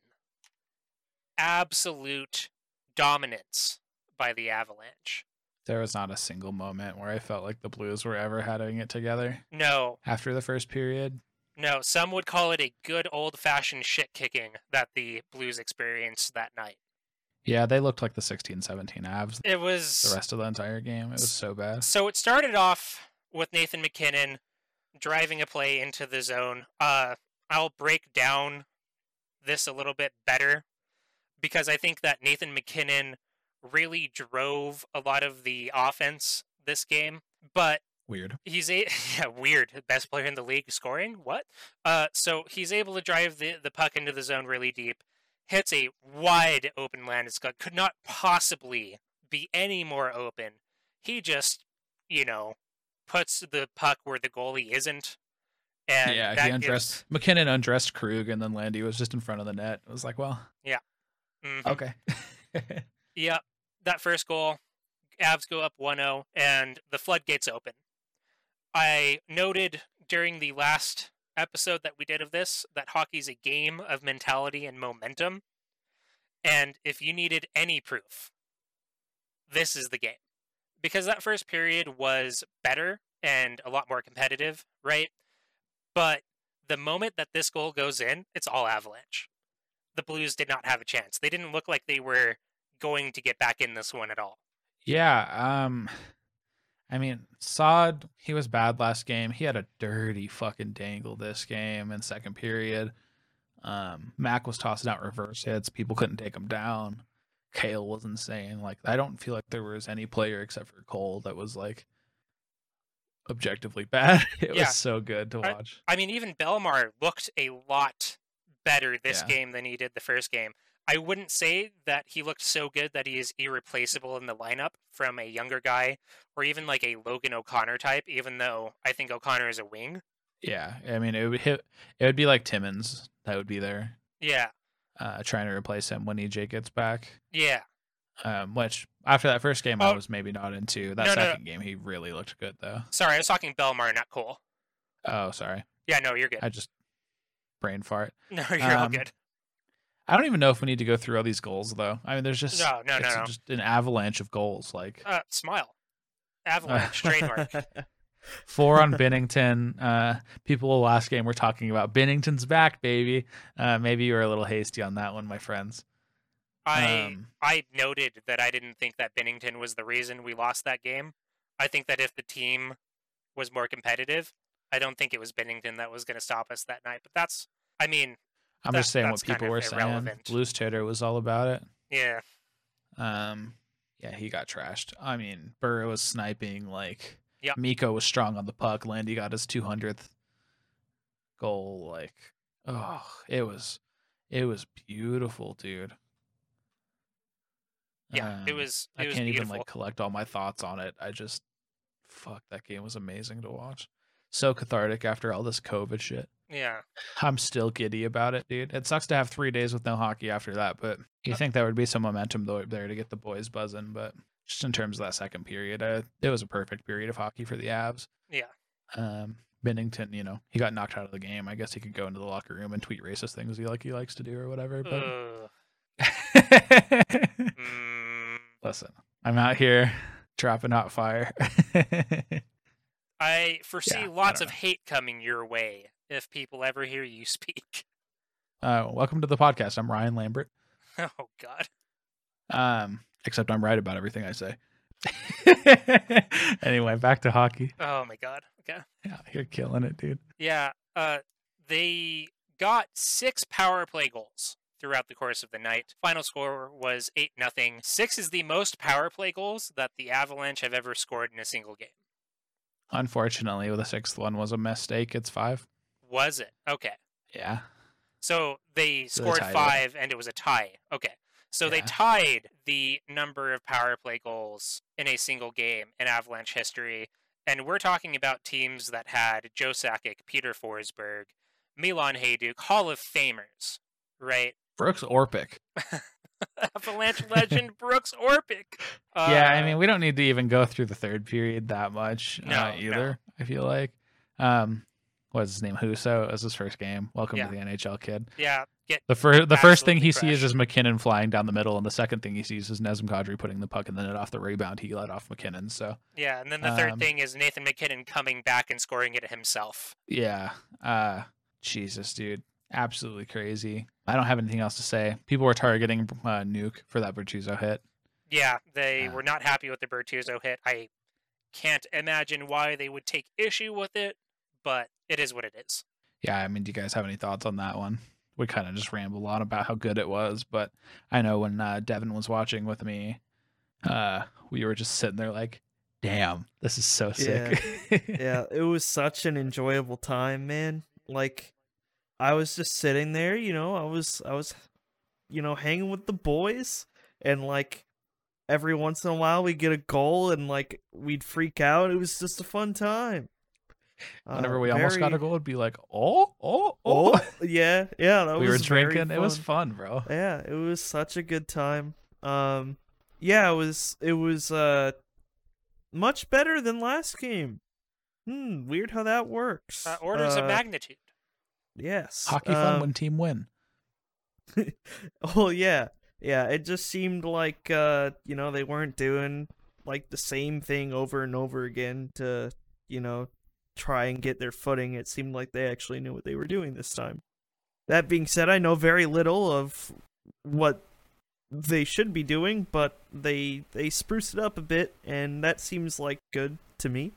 Absolute dominance by the Avalanche. There was not a single moment where I felt like the Blues were ever having it together. No. After the first period. No, some would call it a good old-fashioned shit-kicking that the Blues experienced that night. Yeah, they looked like the sixteen seventeen Avs. It was... The rest of the entire game. It was so bad. So it started off with Nathan McKinnon driving a play into the zone. Uh, I'll break down this a little bit better. Because I think that Nathan McKinnon really drove a lot of the offense this game, but weird. He's a yeah, weird. Best player in the league scoring. What? Uh, so he's able to drive the, the puck into the zone really deep. Hits a wide open Landeskog. Could not possibly be any more open. He just, you know, puts the puck where the goalie isn't. And yeah, that he undressed gives... McKinnon undressed Krug, and then Landy was just in front of the net. It was like, well, yeah, mm-hmm. okay, yeah. That first goal, Avs go up one oh, and the floodgates open. I noted during the last episode that we did of this that hockey's a game of mentality and momentum, and if you needed any proof, this is the game, because that first period was better and a lot more competitive, right? But the moment that this goal goes in, it's all Avalanche. The Blues did not have a chance. They didn't look like they were going to get back in this one at all. Yeah. Um, I mean, Saad, he was bad last game. He had a dirty fucking dangle this game in second period. Um, Mac was tossing out reverse hits. People couldn't take him down. Cale was insane. Like, I don't feel like there was any player except for Cole that was like, objectively bad. It yeah. was so good to watch. I, I mean, even Bellemare looked a lot better this yeah. game than he did the first game. I wouldn't say that he looked so good that he is irreplaceable in the lineup from a younger guy or even like a Logan O'Connor type, even though I think O'Connor is a wing. Yeah, I mean, it would hit, it would be like Timmons that would be there. Yeah. Uh, trying to replace him when E J gets back. Yeah. Um, which after that first game, oh, I was maybe not into. That no, second no, no. game, he really looked good though. Sorry, I was talking Bellemare, not Cole. Oh, sorry. Yeah, no, you're good. I just brain fart. No, you're um, all good. I don't even know if we need to go through all these goals though. I mean, there's just no, no, it's no, just no. an avalanche of goals. Like uh, smile, avalanche, trademark. Four on Binnington. Uh, people last game were talking about Binnington's back, baby. Uh, maybe you were a little hasty on that one, my friends. I um, I noted that I didn't think that Binnington was the reason we lost that game. I think that if the team was more competitive, I don't think it was Binnington that was going to stop us that night. But that's, I mean, I'm that, just saying what people were irrelevant. saying. Blues Twitter was all about it. Yeah. Um. Yeah, he got trashed. I mean, Burrow was sniping. Like, yep. Mikko was strong on the puck. Landy got his two hundredth goal. Like, oh, it was, it was beautiful, dude. Yeah, um, it was. It I was can't beautiful. even like collect all my thoughts on it. I just, fuck, that game was amazing to watch. So cathartic after all this COVID shit. Yeah, I'm still giddy about it, dude. It sucks to have three days with no hockey after that, but you think there would be some momentum though there to get the boys buzzing. But just in terms of that second period, I, it was a perfect period of hockey for the Avs. Yeah. Um, Binnington, you know, he got knocked out of the game. I guess he could go into the locker room and tweet racist things he like he likes to do or whatever. But. Uh. mm. Listen, I'm out here dropping hot fire. I foresee yeah, lots I of know. hate coming your way if people ever hear you speak. Uh, welcome to the podcast. I'm Ryan Lambert. Oh God. Um, except I'm right about everything I say. Anyway, back to hockey. Oh my God. Okay. Yeah, you're killing it, dude. Yeah. Uh, they got six power play goals throughout the course of the night. Final score was eight nothing. Six is the most power play goals that the Avalanche have ever scored in a single game. Unfortunately, the sixth one was a mistake. It's five. Was it? Okay. Yeah. So they so scored they five, it. and it was a tie. Okay. So yeah. they tied the number of power play goals in a single game in Avalanche history, and we're talking about teams that had Joe Sakic, Peter Forsberg, Milan Hajduk, Hall of Famers, right? Brooks Orpik. Avalanche legend Brooks Orpik. Uh, yeah, I mean, we don't need to even go through the third period that much no, uh, either, no. I feel like. Um, what is his name? Husso? It was his first game. Welcome yeah. to the N H L, kid. Yeah. Get the fir- the first thing he crushed. sees is McKinnon flying down the middle, and the second thing he sees is Nazem Kadri putting the puck in the net off the rebound he let off McKinnon. So yeah, and then the third um, thing is Nathan McKinnon coming back and scoring it himself. Yeah. Uh, Jesus, dude. Absolutely crazy. I don't have anything else to say. People were targeting uh, Nuke for that Bortuzzo hit. Yeah, they uh, were not happy with the Bortuzzo hit. I can't imagine why they would take issue with it, but it is what it is. Yeah, I mean, do you guys have any thoughts on that one? We kind of just ramble on about how good it was, but I know when uh, Devin was watching with me, uh, we were just sitting there like, damn, this is so sick. Yeah. Yeah, it was such an enjoyable time, man. Like, I was just sitting there, you know, I was, I was, you know, hanging with the boys, and like every once in a while we get a goal and like we'd freak out. It was just a fun time. Whenever uh, we very... almost got a goal, it'd be like, oh, oh, oh, oh. yeah, yeah. That we was were drinking. It was fun, bro. Yeah, it was such a good time. Um, yeah, it was, it was, uh. much better than last game. Hmm, weird how that works. Uh, orders uh, of magnitude. Yes. Hockey fun um, when team win. Oh, yeah. Yeah, it just seemed like, uh, you know, they weren't doing, like, the same thing over and over again to, you know, try and get their footing. It seemed like they actually knew what they were doing this time. That being said, I know very little of what they should be doing, but they they spruce it up a bit, and that seems like good to me.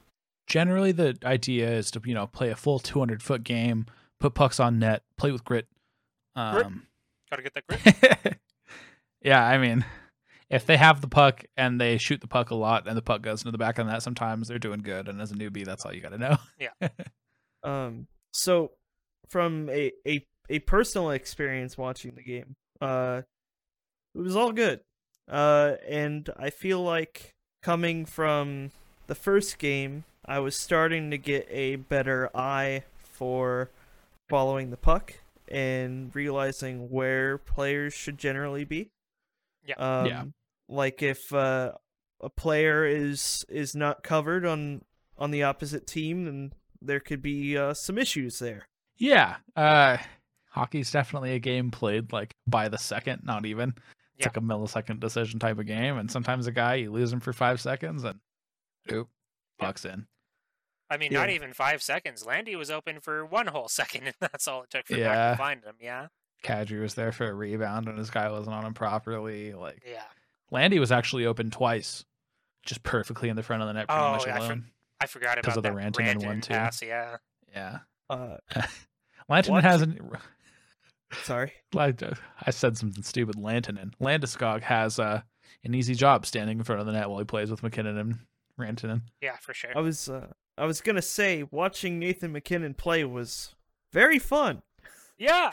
Generally, the idea is to, you know, play a full two hundred foot game, put pucks on net, play with grit. Um, grit. Gotta get that grit. Yeah, I mean, if they have the puck and they shoot the puck a lot and the puck goes into the back of the net, sometimes they're doing good, and as a newbie, that's all you gotta know. Yeah. um. So, from a, a, a personal experience watching the game, uh, it was all good. Uh, and I feel like coming from the first game, I was starting to get a better eye for following the puck and realizing where players should generally be. Yeah. Um, yeah. Like if uh, a player is is not covered on, on the opposite team, then there could be uh, some issues there. Yeah. Uh, hockey's definitely a game played like by the second, not even. It's yeah. like a millisecond decision type of game, and sometimes a guy, you lose him for five seconds, and oop, pucks yeah. in. I mean, yeah. not even five seconds. Landy was open for one whole second, and that's all it took for yeah. to find him, yeah? Kadri was there for a rebound, and his guy wasn't on him properly. Like, yeah. Landy was actually open twice, just perfectly in the front of the net pretty oh, much yeah, alone. I, for- I forgot about that. Because of the Rantanen Rantanen one, pass, too. Yeah. Yeah. Uh, Lantanen hasn't... Sorry, I said something stupid. Lantanen. Landeskog has uh, an easy job standing in front of the net while he plays with McKinnon and Rantanen. Yeah, for sure. I was uh, I was gonna say watching Nathan McKinnon play was very fun. Yeah,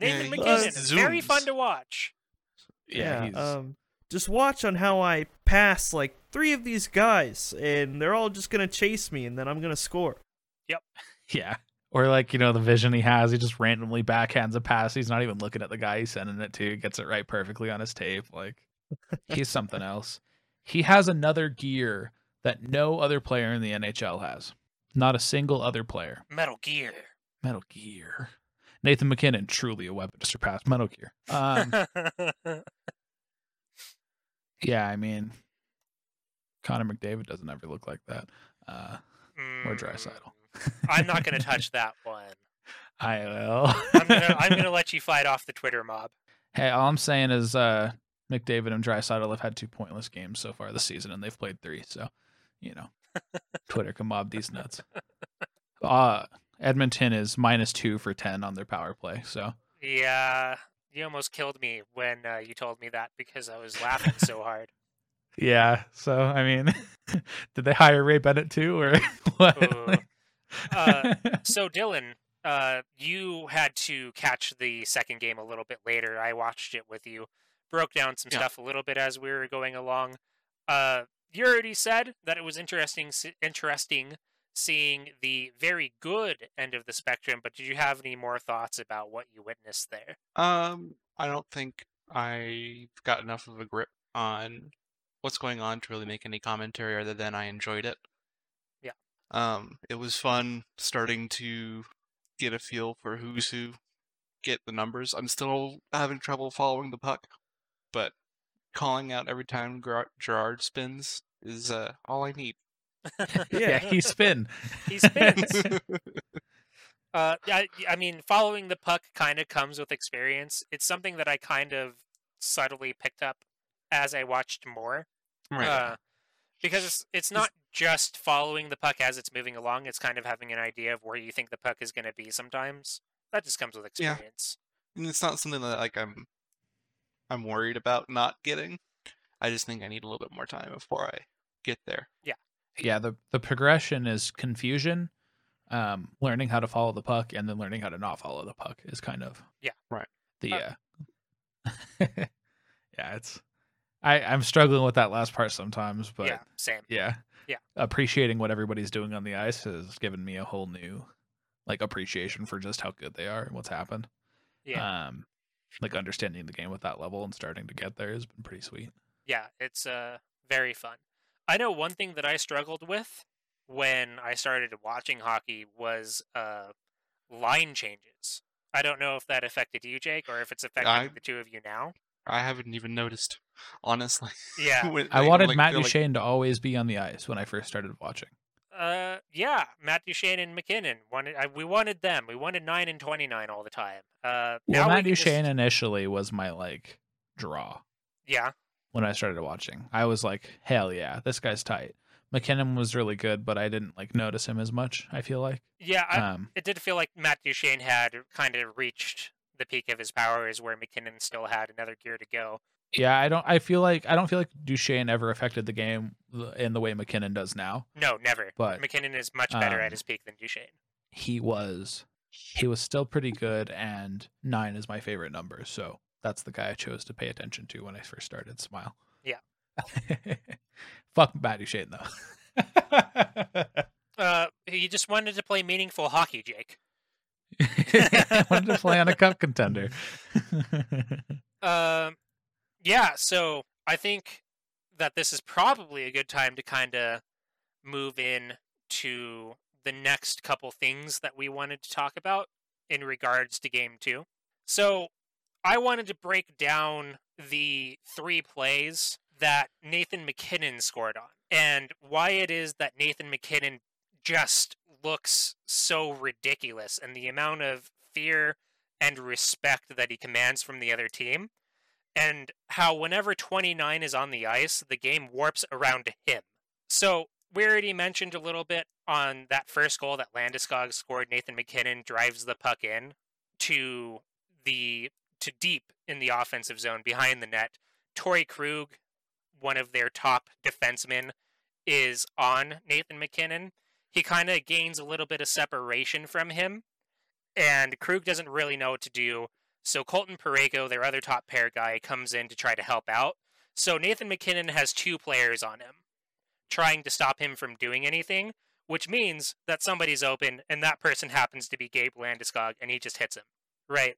Nathan McKinnon, uh, very fun to watch. Yeah, yeah um, just watch on how I pass like three of these guys, and they're all just gonna chase me, and then I'm gonna score. Yep. Yeah. Or like, you know, the vision he has, he just randomly backhands a pass. He's not even looking at the guy he's sending it to. Gets it right perfectly on his tape. Like, he's something else. He has another gear that no other player in the N H L has. Not a single other player. Metal Gear. Metal Gear. Nathan McKinnon, truly a weapon to surpass Metal Gear. Um, yeah, I mean, Connor McDavid doesn't ever look like that. Uh, mm. Or Dreisaitl. I'm not going to touch that one. I will. I'm going to I'm gonna let you fight off the Twitter mob. Hey, all I'm saying is uh, McDavid and Dreisaitl have had two pointless games so far this season, and they've played three. So, you know, Twitter can mob these nuts. Uh, Edmonton is minus two for ten on their power play. So yeah, you almost killed me when uh, you told me that because I was laughing so hard. Yeah, so, I mean, did they hire Ray Bennett too, or what? uh, so Dylan, uh, you had to catch the second game a little bit later. I watched it with you, broke down some yeah. stuff a little bit as we were going along. Uh, you already said that it was interesting, interesting seeing the very good end of the spectrum, but did you have any more thoughts about what you witnessed there? Um, I don't think I got enough of a grip on what's going on to really make any commentary other than I enjoyed it. Um, it was fun starting to get a feel for who's who, get the numbers. I'm still having trouble following the puck, but calling out every time Ger- Gerard spins is uh, all I need. yeah. yeah, he spin. He spins. uh, I, I mean, following the puck kind of comes with experience. It's something that I kind of subtly picked up as I watched more. Right. Uh, Because it's, it's not just following the puck as it's moving along. It's kind of having an idea of where you think the puck is going to be sometimes. That just comes with experience. Yeah. And it's not something that like I'm I'm worried about not getting. I just think I need a little bit more time before I get there. Yeah. Yeah. The, the progression is confusion, um, learning how to follow the puck, and then learning how to not follow the puck is kind of yeah right the uh, uh... yeah it's I I'm struggling with that last part sometimes, but yeah same yeah yeah appreciating what everybody's doing on the ice has given me a whole new like appreciation for just how good they are and what's happened. Yeah. Um, like understanding the game at that level and starting to get there has been pretty sweet. Yeah, it's uh very fun. I know one thing that I struggled with when I started watching hockey was uh, line changes. I don't know if that affected you, Jake, or if it's affecting I, the two of you now. I haven't even noticed, honestly. Yeah, when, I wanted like, Matt Duchene like... to always be on the ice when I first started watching. Uh, yeah, Matt Duchene and McKinnon. Wanted, I, we wanted them. We wanted nine and twenty-nine all the time. Uh, well, now Matt we Duchene just... initially was my like draw. Yeah. When I started watching, I was like, hell yeah, this guy's tight. McKinnon was really good, but I didn't like notice him as much, I feel like. Yeah, I, um, it did feel like Matt Duchene had kind of reached the peak of his powers where McKinnon still had another gear to go. Yeah, I don't I feel like I don't feel like Duchene ever affected the game in the way McKinnon does now. No, never. But McKinnon is much better um, at his peak than Duchene. He was he was still pretty good, and nine is my favorite number, so that's the guy I chose to pay attention to when I first started. Smile. Yeah. Fuck Matt Duchene, though. uh, he just wanted to play meaningful hockey, Jake. I wanted to play on a cup contender. um, yeah, so I think that this is probably a good time to kind of move in to the next couple things that we wanted to talk about in regards to game two. So I wanted to break down the three plays that Nathan McKinnon scored on, and why it is that Nathan McKinnon just looks so ridiculous, and the amount of fear and respect that he commands from the other team, and how whenever twenty-nine is on the ice, the game warps around him. So we already mentioned a little bit on that first goal that Landeskog scored. Nathan McKinnon drives the puck in to the to deep in the offensive zone behind the net. Torrey Krug, one of their top defensemen, is on Nathan McKinnon. He kind of gains a little bit of separation from him, and Krug doesn't really know what to do, so Colton Parayko, their other top pair guy, comes in to try to help out. So Nathan McKinnon has two players on him, trying to stop him from doing anything, which means that somebody's open, and that person happens to be Gabe Landeskog, and he just hits him, right?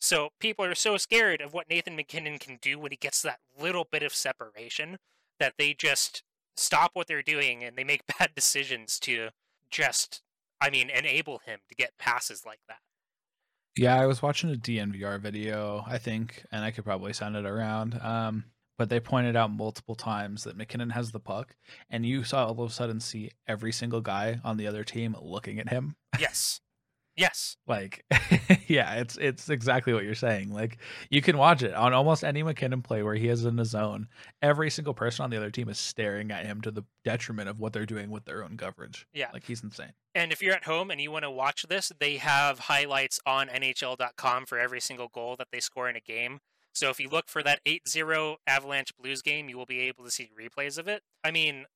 So people are so scared of what Nathan McKinnon can do when he gets that little bit of separation that they just stop what they're doing and they make bad decisions to just, I mean, enable him to get passes like that. Yeah, I was watching a D N V R video, I think, and I could probably send it around. Um, but they pointed out multiple times that McKinnon has the puck, and you saw all of a sudden see every single guy on the other team looking at him. Yes. Yes. Like, yeah, it's it's exactly what you're saying. Like, you can watch it on almost any McKinnon play where he is in the zone. Every single person on the other team is staring at him to the detriment of what they're doing with their own coverage. Yeah. Like, he's insane. And if you're at home and you want to watch this, they have highlights on N H L dot com for every single goal that they score in a game. So if you look for that eight zero Avalanche Blues game, you will be able to see replays of it. I mean,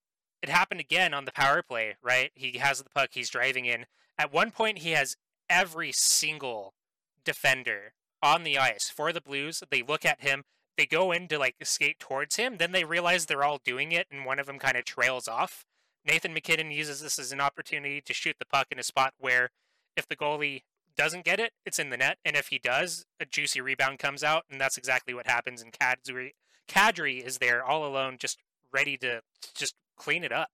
it happened again on the power play, right? He has the puck. He's driving in. At one point, he has every single defender on the ice for the Blues. They look at him, they go in to like skate towards him, then they realize they're all doing it, and one of them kind of trails off. Nathan McKinnon uses this as an opportunity to shoot the puck in a spot where if the goalie doesn't get it, it's in the net, and if he does, a juicy rebound comes out, and that's exactly what happens. And Kadri, Kadri is there all alone, just ready to just clean it up.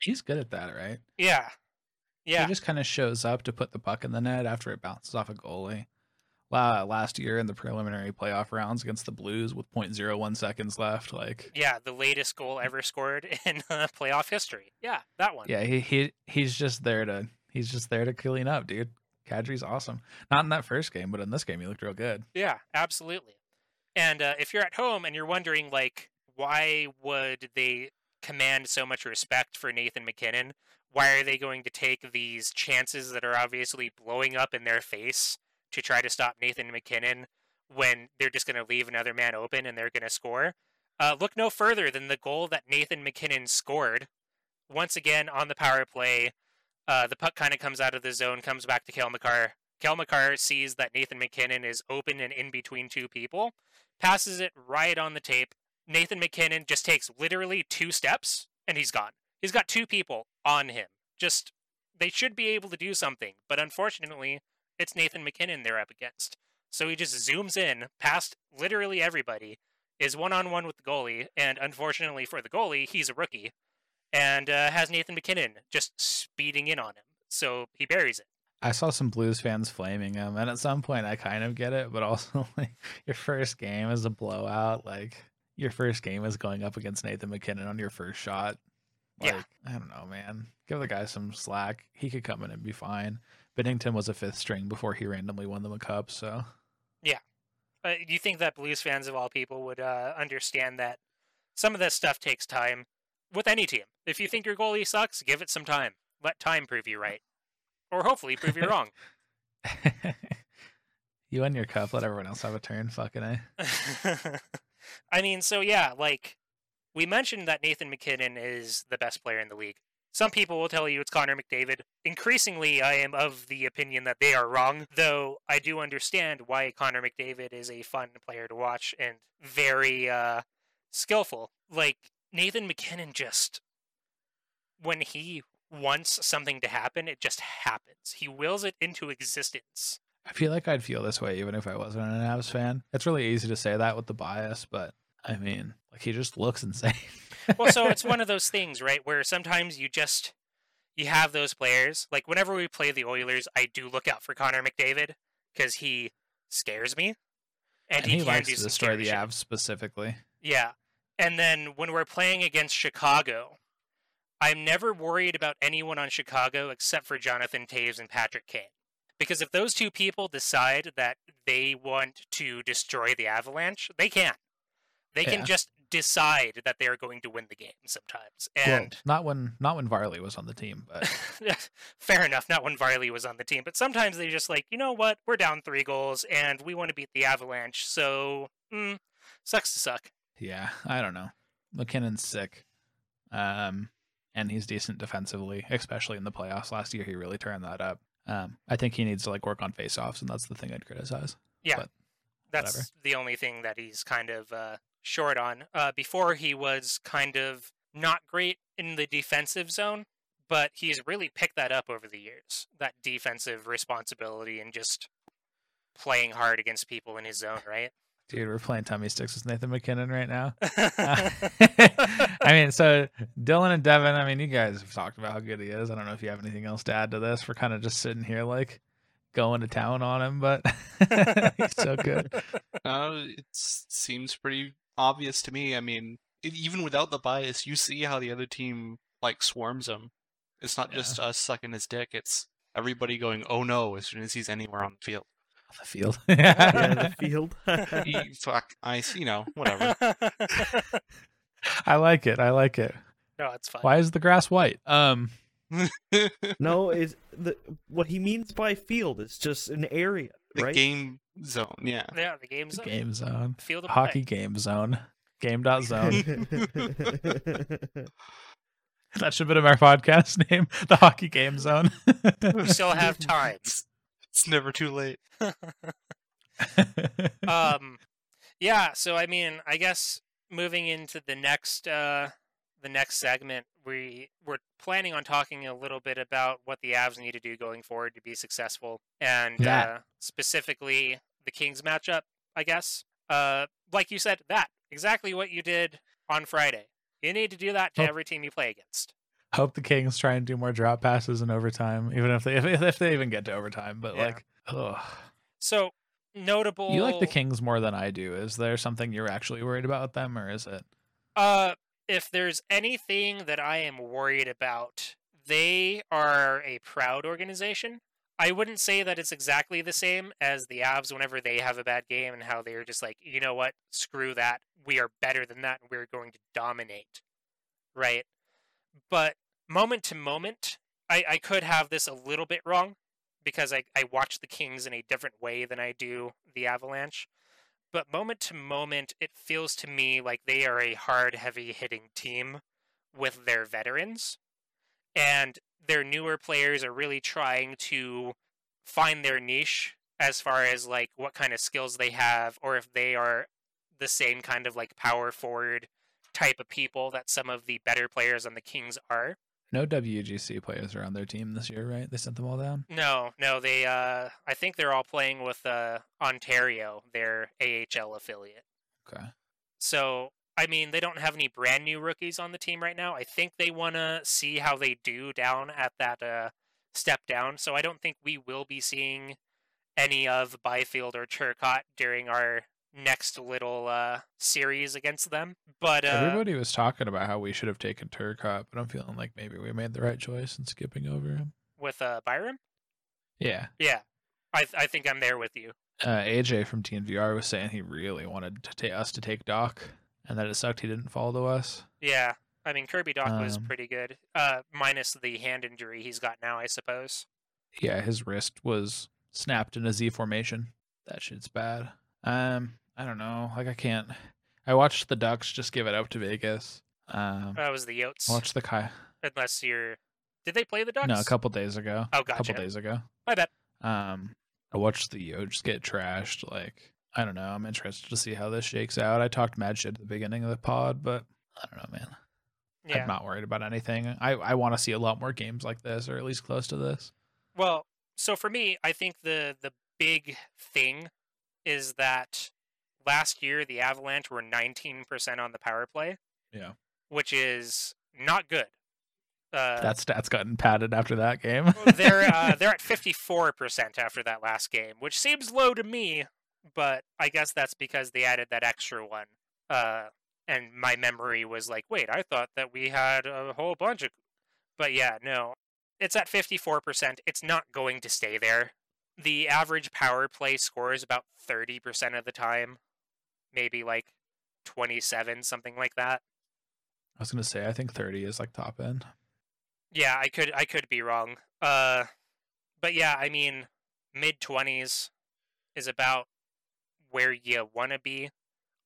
He's good at that, right? Yeah. Yeah. He just kind of shows up to put the puck in the net after it bounces off a goalie. Uh, last year in the preliminary playoff rounds against the Blues with zero point zero one seconds left. like Yeah, the latest goal ever scored in uh, playoff history. Yeah, that one. Yeah, he, he he's just there to he's just there to clean up, dude. Kadri's awesome. Not in that first game, but in this game he looked real good. Yeah, absolutely. And uh, if you're at home and you're wondering, like, why would they command so much respect for Nathan McKinnon? Why are they going to take these chances that are obviously blowing up in their face to try to stop Nathan McKinnon when they're just going to leave another man open and they're going to score? Uh, look no further than the goal that Nathan McKinnon scored. Once again, on the power play, uh, the puck kind of comes out of the zone, comes back to Cale Makar. Cale Makar sees that Nathan McKinnon is open and in between two people, passes it right on the tape. Nathan McKinnon just takes literally two steps, and he's gone. He's got two people on him. Just, they should be able to do something, but unfortunately, it's Nathan McKinnon they're up against. So he just zooms in past literally everybody, is one-on-one with the goalie, and unfortunately for the goalie, he's a rookie, and uh, has Nathan McKinnon just speeding in on him, so he buries it. I saw some Blues fans flaming him, and at some point I kind of get it, but also, like, your first game is a blowout, like, your first game is going up against Nathan McKinnon on your first shot. Like, yeah. I don't know, man. Give the guy some slack. He could come in and be fine. Binnington was a fifth string before he randomly won them a cup, so... Yeah. Uh, do you think that Blues fans of all people would uh, understand that some of this stuff takes time with any team? If you think your goalie sucks, give it some time. Let time prove you right. Or hopefully prove you wrong. You win your cup, let everyone else have a turn, fucking A. I mean, so yeah, like, we mentioned that Nathan McKinnon is the best player in the league. Some people will tell you it's Connor McDavid. Increasingly, I am of the opinion that they are wrong, though I do understand why Connor McDavid is a fun player to watch and very uh, skillful. Like, Nathan McKinnon just, when he wants something to happen, it just happens. He wills it into existence. I feel like I'd feel this way even if I wasn't an Avs fan. It's really easy to say that with the bias, but... I mean, like, he just looks insane. Well, so it's one of those things, right, where sometimes you just, you have those players. Like, whenever we play the Oilers, I do look out for Connor McDavid, because he scares me. And, and he, he likes can do to destroy the Avs specifically. Yeah. And then when we're playing against Chicago, I'm never worried about anyone on Chicago except for Jonathan Toews and Patrick Kane. Because if those two people decide that they want to destroy the Avalanche, they can. They can yeah. just decide that they are going to win the game sometimes. And well, not when not when Varley was on the team, but fair enough, not when Varley was on the team. But sometimes they just like, you know what, we're down three goals and we want to beat the Avalanche, so mm, sucks to suck. Yeah, I don't know. McKinnon's sick. Um and he's decent defensively, especially in the playoffs. Last year he really turned that up. Um I think he needs to like work on faceoffs, and that's the thing I'd criticize. Yeah. But that's whatever. The only thing that he's kind of uh short on. Uh, before he was kind of not great in the defensive zone, but he's really picked that up over the years, that defensive responsibility and just playing hard against people in his zone, right? Dude, we're playing tummy sticks with Nathan McKinnon right now. uh, I mean, so Dylan and Devon, I mean, you guys have talked about how good he is. I don't know if you have anything else to add to this. We're kind of just sitting here like going to town on him, but he's so good. Uh, it seems pretty obvious to me. I mean, it, even without the bias, you see how the other team like swarms him. It's not yeah. just us sucking his dick. It's everybody going, "Oh no!" as soon as he's anywhere on the field. On the field, yeah, the field. he, fuck, I, you know, whatever. I like it. I like it. No, it's fine. Why is the grass white? Um, no, is the what he means by field? It's just an area, the right? Game. Zone, yeah. Yeah, the game zone. Game zone. Field of Hockey play. Game zone. Game dot zone. That should have been our podcast name, the Hockey Game Zone. We still have time. It's, it's never too late. um, yeah, so I mean, I guess moving into the next uh, the next segment, we we're planning on talking a little bit about what the Avs need to do going forward to be successful, and yeah. uh, specifically the Kings matchup, I guess. Uh, like you said, that exactly what you did on Friday. You need to do that to hope, every team you play against. Hope the Kings try and do more drop passes in overtime, even if they if, if they even get to overtime. But yeah. like, ugh. So notable. You like the Kings more than I do. Is there something you're actually worried about with them, or is it? Uh. If there's anything that I am worried about, they are a proud organization. I wouldn't say that it's exactly the same as the Avs whenever they have a bad game and how they're just like, you know what, screw that. We are better than that. We're going to dominate, right? But moment to moment, I, I could have this a little bit wrong because I, I watch the Kings in a different way than I do the Avalanche. But moment to moment, it feels to me like they are a hard, heavy-hitting team with their veterans. And their newer players are really trying to find their niche as far as, like, what kind of skills they have, or if they are the same kind of, like, power forward type of people that some of the better players on the Kings are. No W G C players are on their team this year, right? They sent them all down? No, no. They, uh, I think they're all playing with uh, Ontario, their A H L affiliate. Okay. So, I mean, they don't have any brand new rookies on the team right now. I think they want to see how they do down at that uh, step down. So I don't think we will be seeing any of Byfield or Turcotte during our next little uh series against them, but uh, everybody was talking about how we should have taken Turcotte, but I'm feeling like maybe we made the right choice in skipping over him with uh Byram. Yeah, yeah, I th- I think I'm there with you. Uh, A J from T N V R was saying he really wanted to ta- us to take Dach, and that it sucked he didn't fall to us. Yeah, I mean Kirby Dach um, was pretty good, uh, minus the hand injury he's got now, I suppose. Yeah, his wrist was snapped in a Z formation. That shit's bad. Um. I don't know. Like, I can't. I watched the Ducks just give it up to Vegas. Um, that was the Yotes. Watch the Kai. Unless you're. Did they play the Ducks? No, a couple days ago. Oh, gotcha. A couple days ago. My bad. Um, I watched the Yotes get trashed. Like, I don't know. I'm interested to see how this shakes out. I talked mad shit at the beginning of the pod, but I don't know, man. Yeah. I'm not worried about anything. I, I want to see a lot more games like this, or at least close to this. Well, so for me, I think the the big thing is that last year, the Avalanche were nineteen percent on the power play. Yeah. Which is not good. Uh, that stat's gotten padded after that game. they're uh, they're at fifty-four percent after that last game, which seems low to me, but I guess that's because they added that extra one. Uh, and my memory was like, wait, I thought that we had a whole bunch of... But yeah, no. It's at fifty-four percent. It's not going to stay there. The average power play scores about thirty percent of the time. Maybe like twenty-seven, something like that. I was gonna say I think thirty is like top end. Yeah, I could I could be wrong. Uh, but yeah, I mean mid twenties is about where you wanna be.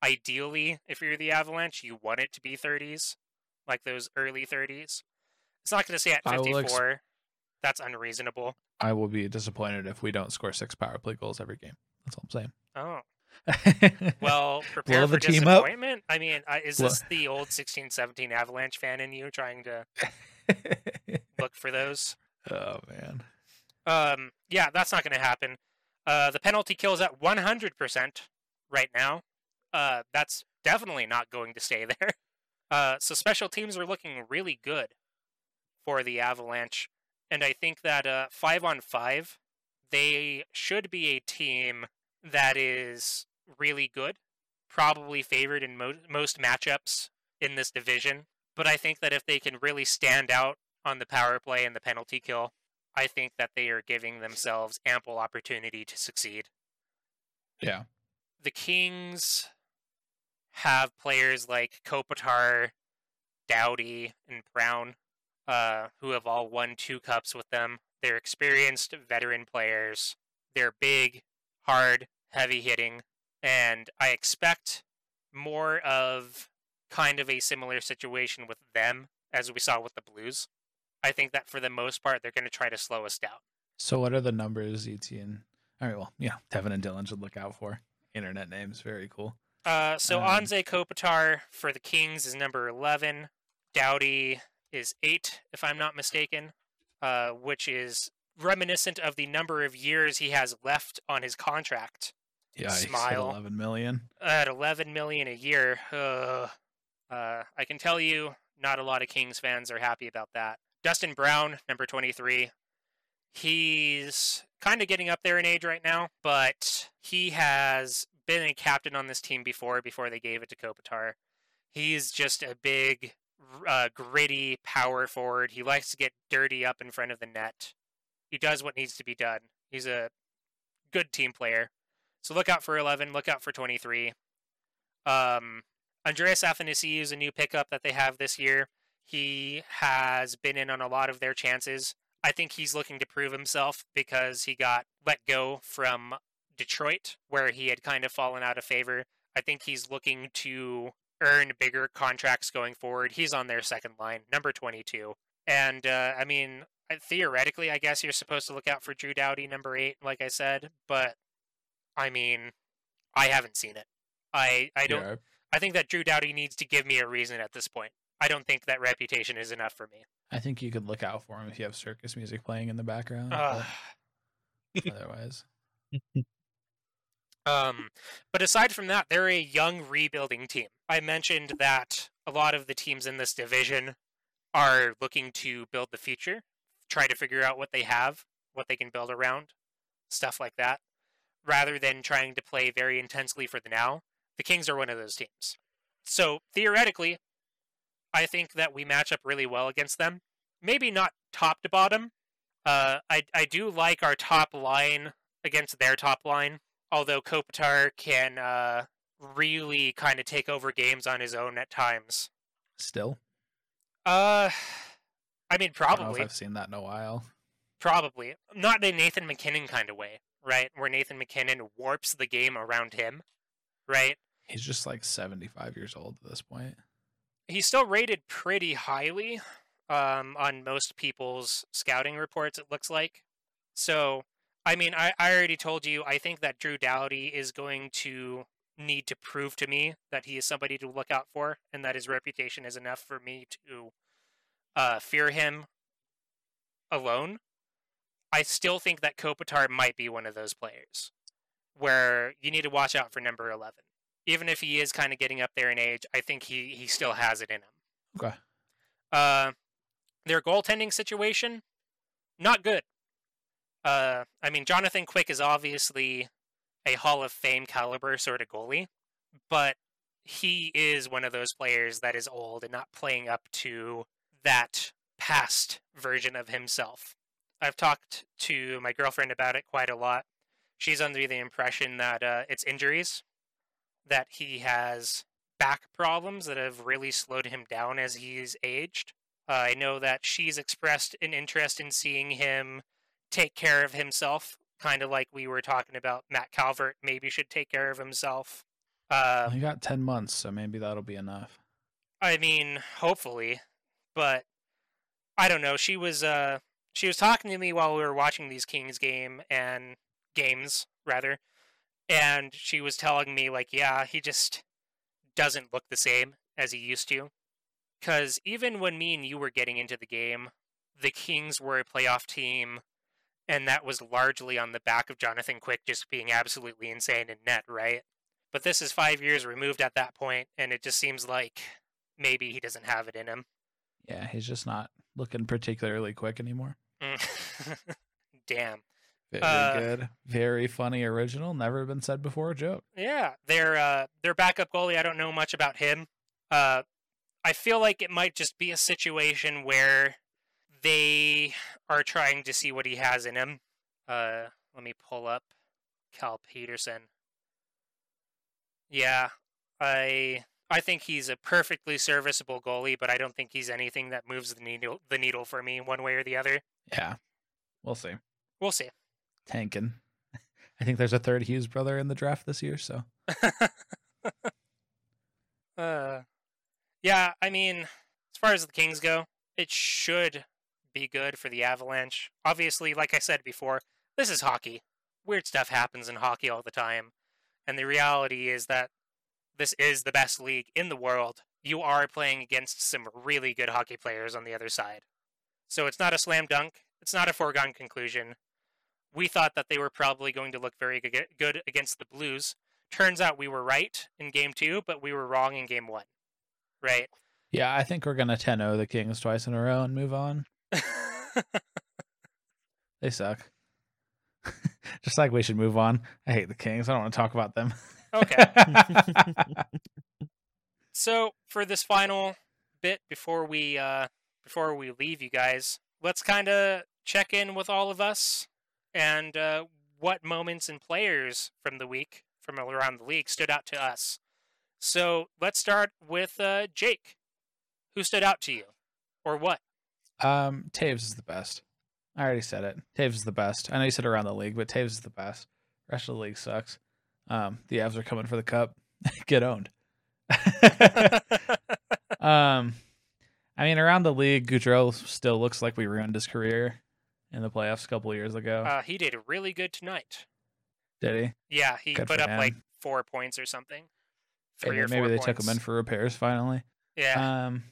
Ideally, if you're the Avalanche, you want it to be thirties, like those early thirties. It's not gonna stay at fifty-four. Ex- That's unreasonable. I will be disappointed if we don't score six power play goals every game. That's all I'm saying. Oh. Well, prepare Blow for the disappointment. Team up. I mean, uh, is Blow. This the old sixteen seventeen Avalanche fan in you trying to look for those? Oh man. Um. Yeah, that's not going to happen. Uh, the penalty kill is at one hundred percent right now. Uh, that's definitely not going to stay there. Uh, so special teams are looking really good for the Avalanche, and I think that uh, five on five, they should be a team that is really good, probably favored in mo- most matchups in this division. But I think that if they can really stand out on the power play and the penalty kill, I think that they are giving themselves ample opportunity to succeed. Yeah. The Kings have players like Kopitar, Doughty, and Brown, uh, who have all won two cups with them. They're experienced veteran players. They're big, hard, heavy hitting, and I expect more of kind of a similar situation with them as we saw with the Blues. I think that for the most part, they're going to try to slow us down. So what are the numbers Etienne? All right, well, yeah, Devin and Dylan should look out for. Internet names, very cool. Uh, so um, Anze Kopitar for the Kings is number eleven. Doughty is eight, if I'm not mistaken, uh, which is reminiscent of the number of years he has left on his contract. Yeah, Smile. At eleven million. At eleven million a year. Uh, uh, I can tell you, not a lot of Kings fans are happy about that. Dustin Brown, number twenty-three. He's kind of getting up there in age right now, but he has been a captain on this team before, before they gave it to Kopitar. He's just a big, uh, gritty power forward. He likes to get dirty up in front of the net. He does what needs to be done. He's a good team player. So look out for eleven. Look out for twenty-three. Um, Andreas Athanasiou is a new pickup that they have this year. He has been in on a lot of their chances. I think he's looking to prove himself because he got let go from Detroit, where he had kind of fallen out of favor. I think he's looking to earn bigger contracts going forward. He's on their second line, number twenty-two. And, uh, I mean, theoretically, I guess you're supposed to look out for Drew Doughty, number eight, like I said. But, I mean, I haven't seen it. I, I don't... Yeah. I think that Drew Doughty needs to give me a reason at this point. I don't think that reputation is enough for me. I think you could look out for him if you have circus music playing in the background. Uh. Otherwise... Um, but aside from that, they're a young rebuilding team. I mentioned that a lot of the teams in this division are looking to build the future, try to figure out what they have, what they can build around, stuff like that, rather than trying to play very intensely for the now. The Kings are one of those teams. So theoretically, I think that we match up really well against them. Maybe not top to bottom. Uh, I, I do like our top line against their top line. Although Kopitar can uh, really kind of take over games on his own at times. Still? Uh, I mean, probably. I don't know if I've seen that in a while. Probably. Not in a Nathan McKinnon kind of way, right? Where Nathan McKinnon warps the game around him, right? He's just like seventy-five years old at this point. He's still rated pretty highly um, on most people's scouting reports, it looks like. So... I mean, I, I already told you, I think that Drew Doughty is going to need to prove to me that he is somebody to look out for, and that his reputation is enough for me to uh, fear him alone. I still think that Kopitar might be one of those players where you need to watch out for number eleven. Even if he is kind of getting up there in age, I think he, he still has it in him. Okay. Uh, their goaltending situation, not good. Uh, I mean, Jonathan Quick is obviously a Hall of Fame caliber sort of goalie, but he is one of those players that is old and not playing up to that past version of himself. I've talked to my girlfriend about it quite a lot. She's under the impression that uh, it's injuries, that he has back problems that have really slowed him down as he's aged. Uh, I know that she's expressed an interest in seeing him take care of himself, kind of like we were talking about Matt Calvert maybe should take care of himself. Uh, he got ten months, so maybe that'll be enough. I mean, hopefully, but I don't know. She was uh, she was talking to me while we were watching these Kings game and games, rather, and she was telling me, like, yeah, he just doesn't look the same as he used to. Because even when me and you were getting into the game, the Kings were a playoff team. And that was largely on the back of Jonathan Quick just being absolutely insane in net, right? But this is five years removed at that point, and it just seems like maybe he doesn't have it in him. Yeah, he's just not looking particularly quick anymore. Damn. Very uh, good. Very funny original. Never been said before joke. Yeah. Their, uh, their backup goalie, I don't know much about him. Uh, I feel like it might just be a situation where... they are trying to see what he has in him. Uh, let me pull up Cal Peterson. Yeah, I I think he's a perfectly serviceable goalie, but I don't think he's anything that moves the needle the needle for me one way or the other. Yeah, we'll see. We'll see. Tankin. I think there's a third Hughes brother in the draft this year, so. uh, yeah, I mean, as far as the Kings go, it should be good for the Avalanche. Obviously, like I said before, this is hockey. Weird stuff happens in hockey all the time. And the reality is that this is the best league in the world. You are playing against some really good hockey players on the other side. So it's not a slam dunk. It's not a foregone conclusion. We thought that they were probably going to look very good against the Blues. Turns out we were right in game two, but we were wrong in game one. Right? Yeah, I think we're going to ten oh the Kings twice in a row and move on. They suck. Just like we should move on. I hate the Kings. I don't want to talk about them. Okay. So for this final bit before we uh, before we leave you guys, let's kind of check in with all of us and uh, what moments and players from the week from around the league stood out to us. So let's start with uh, Jake. Who stood out to you, or what? Um, Toews is the best. I already said it. Toews is the best. I know you said around the league, but Toews is the best. Rest of the league sucks. Um, the Avs are coming for the cup. Get owned. um, I mean, around the league, Gaudreau still looks like we ruined his career in the playoffs a couple of years ago. Uh, he did really good tonight. Did he? Yeah, he good put up him. like four points or something. Three or maybe four they points. Took him in for repairs finally. Yeah. Um,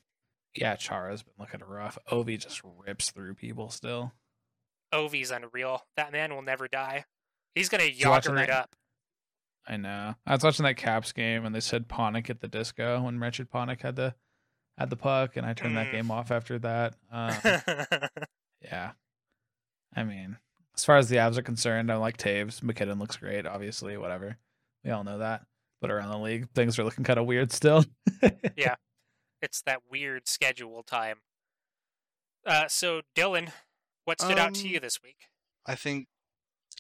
yeah, Chara's been looking rough. Ovi just rips through people still. Ovi's unreal. That man will never die. He's going to yager it up. I know. I was watching that Caps game, and they said Panik at the disco when Richard Panik had the had the puck, and I turned mm. that game off after that. Um, yeah. I mean, as far as the Avs are concerned, I like Taves. McKinnon looks great, obviously, whatever. We all know that. But around the league, things are looking kind of weird still. Yeah. It's that weird schedule time. Uh, so, Dylan, what stood um, out to you this week? I think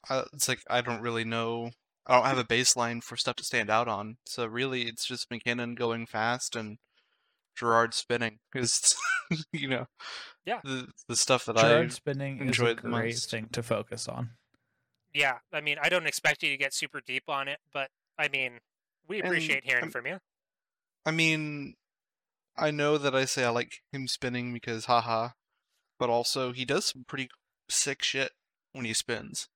uh, it's like I don't really know. I don't have a baseline for stuff to stand out on. So really, it's just McKinnon going fast and Gerard spinning. Because, you know, yeah, the, the stuff that Gerard I spinning enjoyed is a great most. thing to focus on. Yeah, I mean, I don't expect you to get super deep on it, but, I mean, we appreciate and, hearing I'm, from you. I mean, I know that I say I like him spinning because haha, but also he does some pretty sick shit when he spins.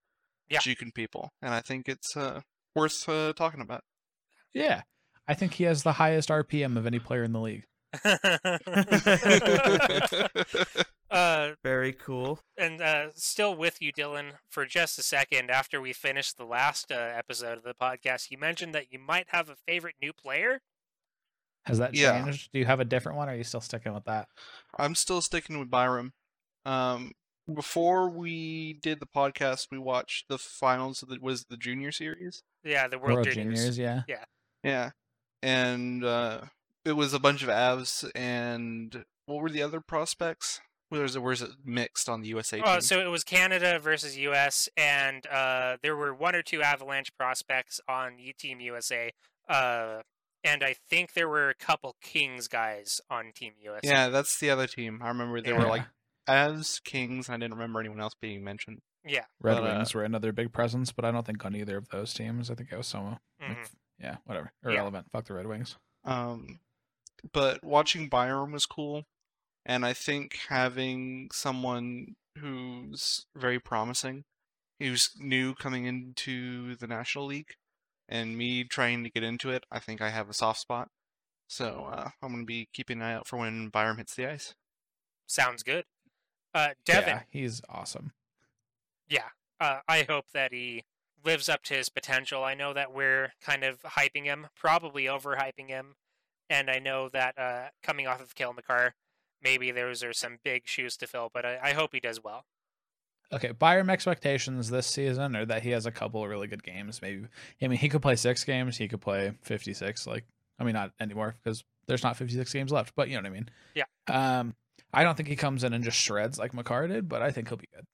Yeah. Juking people, and I think it's uh, worth uh, talking about. Yeah, I think he has the highest R P M of any player in the league. uh, Very cool. And uh, still with you, Dylan, for just a second, after we finished the last uh, episode of the podcast, you mentioned that you might have a favorite new player. Has that yeah. changed? Do you have a different one, or are you still sticking with that? I'm still sticking with Byram. Um, Before we did the podcast, we watched the finals of the was the junior series. Yeah, the World, World Juniors. Juniors. Yeah, yeah, yeah, and uh, it was a bunch of Avs and what were the other prospects? Where was it? Where is it mixed on the U S A? Oh, team? So it was Canada versus U S, and uh, there were one or two Avalanche prospects on Team U S A, uh, and I think there were a couple Kings guys on Team U S A. Yeah, that's the other team. I remember they yeah. were like. As Kings, I didn't remember anyone else being mentioned. Yeah. Red but, Wings uh, were another big presence, but I don't think on either of those teams. I think it was someone. Mm-hmm. Like, yeah, whatever. Irrelevant. Yeah. Fuck the Red Wings. Um, but watching Byram was cool, and I think having someone who's very promising, who's new coming into the National League, and me trying to get into it, I think I have a soft spot. So uh, I'm going to be keeping an eye out for when Byram hits the ice. Sounds good. Uh, Devon, yeah, he's awesome. Yeah, uh, I hope that he lives up to his potential. I know that we're kind of hyping him, probably overhyping him, and I know that uh, coming off of Cale Makar, maybe those are some big shoes to fill, but I, I hope he does well. Okay, Byram expectations this season are that he has a couple of really good games. Maybe I mean, he could play six games, he could play fifty-six, like, I mean, not anymore, because there's not fifty-six games left, but you know what I mean. Yeah. Um. I don't think he comes in and just shreds like Makar did, but I think he'll be good.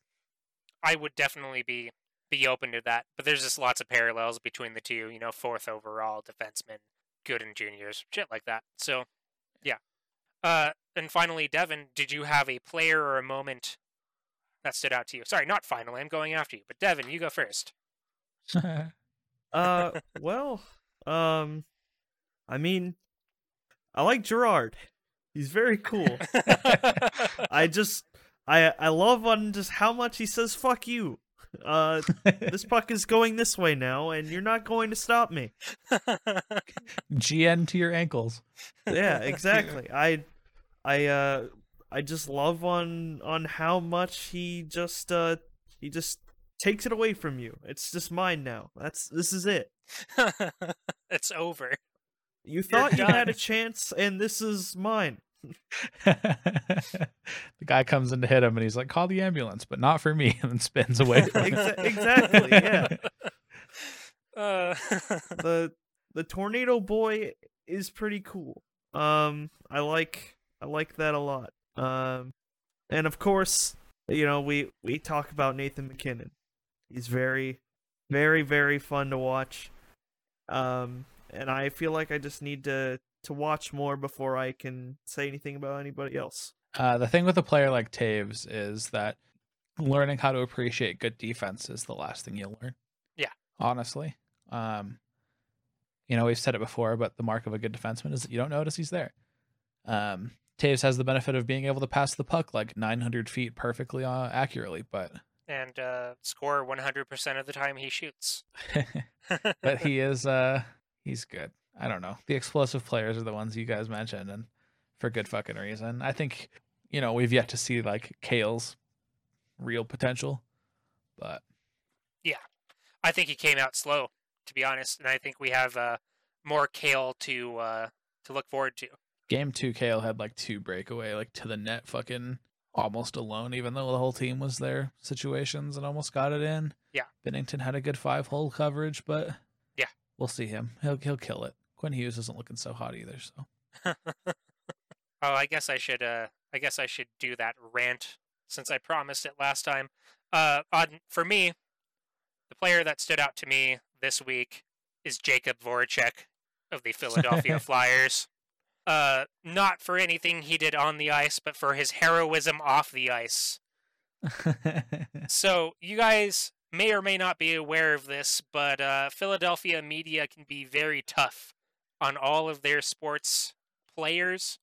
I would definitely be be open to that, but there's just lots of parallels between the two, you know, fourth overall defenseman, good in juniors, shit like that. So, yeah. Uh, and finally, Devon, did you have a player or a moment that stood out to you? Sorry, not finally, I'm going after you, but Devon, you go first. uh, well, um, I mean, I like Gerard. He's very cool. I just, I I love on just how much he says, fuck you. Uh, this puck is going this way now, and you're not going to stop me. G N to your ankles. Yeah, exactly. I I, uh, I just love on on how much he just uh, he just takes it away from you. It's just mine now. That's This is it. It's over. You thought you had a chance, and this is mine. The guy comes in to hit him, and he's like, call the ambulance, but not for me, and then spins away from him. Exa- exactly, yeah. Uh... the The tornado boy is pretty cool. Um, I like I like that a lot. Um, and of course, you know, we, we talk about Nathan McKinnon. He's very, very, very fun to watch. Um... And I feel like I just need to, to watch more before I can say anything about anybody else. Uh, the thing with a player like Taves is that learning how to appreciate good defense is the last thing you'll learn. Yeah. honestly. Um, you know, we've said it before, but the mark of a good defenseman is that you don't notice he's there. Um, Toews has the benefit of being able to pass the puck like nine hundred feet perfectly uh, accurately, but... And uh, score one hundred percent of the time he shoots. But he is, uh, he's good. I don't know. The explosive players are the ones you guys mentioned, and for good fucking reason. I think, you know, we've yet to see, like, Cale's real potential, but... Yeah. I think he came out slow, to be honest, and I think we have uh, more Cale to uh, to look forward to. Game two, Cale had, like, two breakaway, like, to the net fucking... almost alone, even though the whole team was there situations and almost got it in. Yeah. Binnington had a good five hole coverage, but yeah, we'll see him. He'll, he'll kill it. Quinn Hughes isn't looking so hot either. So, oh, I guess I should, uh, I guess I should do that rant since I promised it last time. Uh, on, for me, the player that stood out to me this week is Jacob Voracek of the Philadelphia Flyers. Uh, not for anything he did on the ice, but for his heroism off the ice. So, you guys may or may not be aware of this, but uh, Philadelphia media can be very tough on all of their sports players.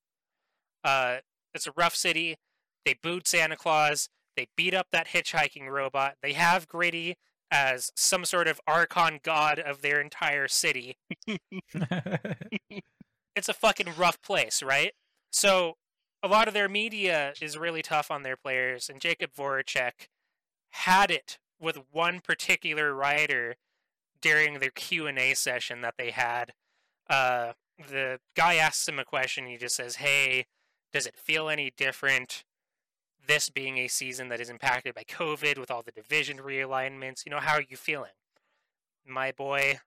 Uh, it's a rough city. They booed Santa Claus. They beat up that hitchhiking robot. They have Gritty as some sort of archon god of their entire city. It's a fucking rough place, right? So a lot of their media is really tough on their players, and Jacob Voracek had it with one particular writer during their Q and A session that they had. Uh, the guy asks him a question, he just says, hey, does it feel any different this being a season that is impacted by COVID with all the division realignments? You know, how are you feeling? My boy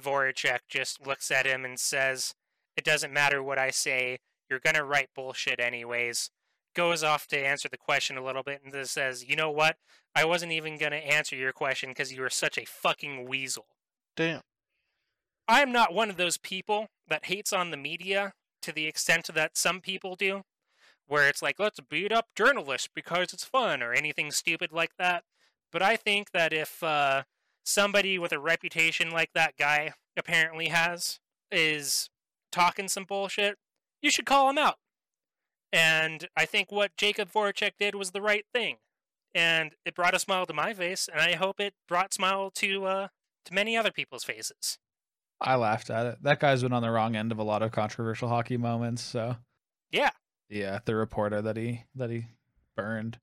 Voracek just looks at him and says, it doesn't matter what I say. You're going to write bullshit anyways. Goes off to answer the question a little bit and then says, you know what? I wasn't even going to answer your question because you were such a fucking weasel. Damn. I'm not one of those people that hates on the media to the extent that some people do, where it's like, let's beat up journalists because it's fun or anything stupid like that. But I think that if uh, somebody with a reputation like that guy apparently has is... talking some bullshit, you should call him out. And I think what Jacob Voracek did was the right thing. And it brought a smile to my face, and I hope it brought smile to uh, to many other people's faces. I laughed at it. That guy's been on the wrong end of a lot of controversial hockey moments, so... Yeah. Yeah, the reporter that he that he burned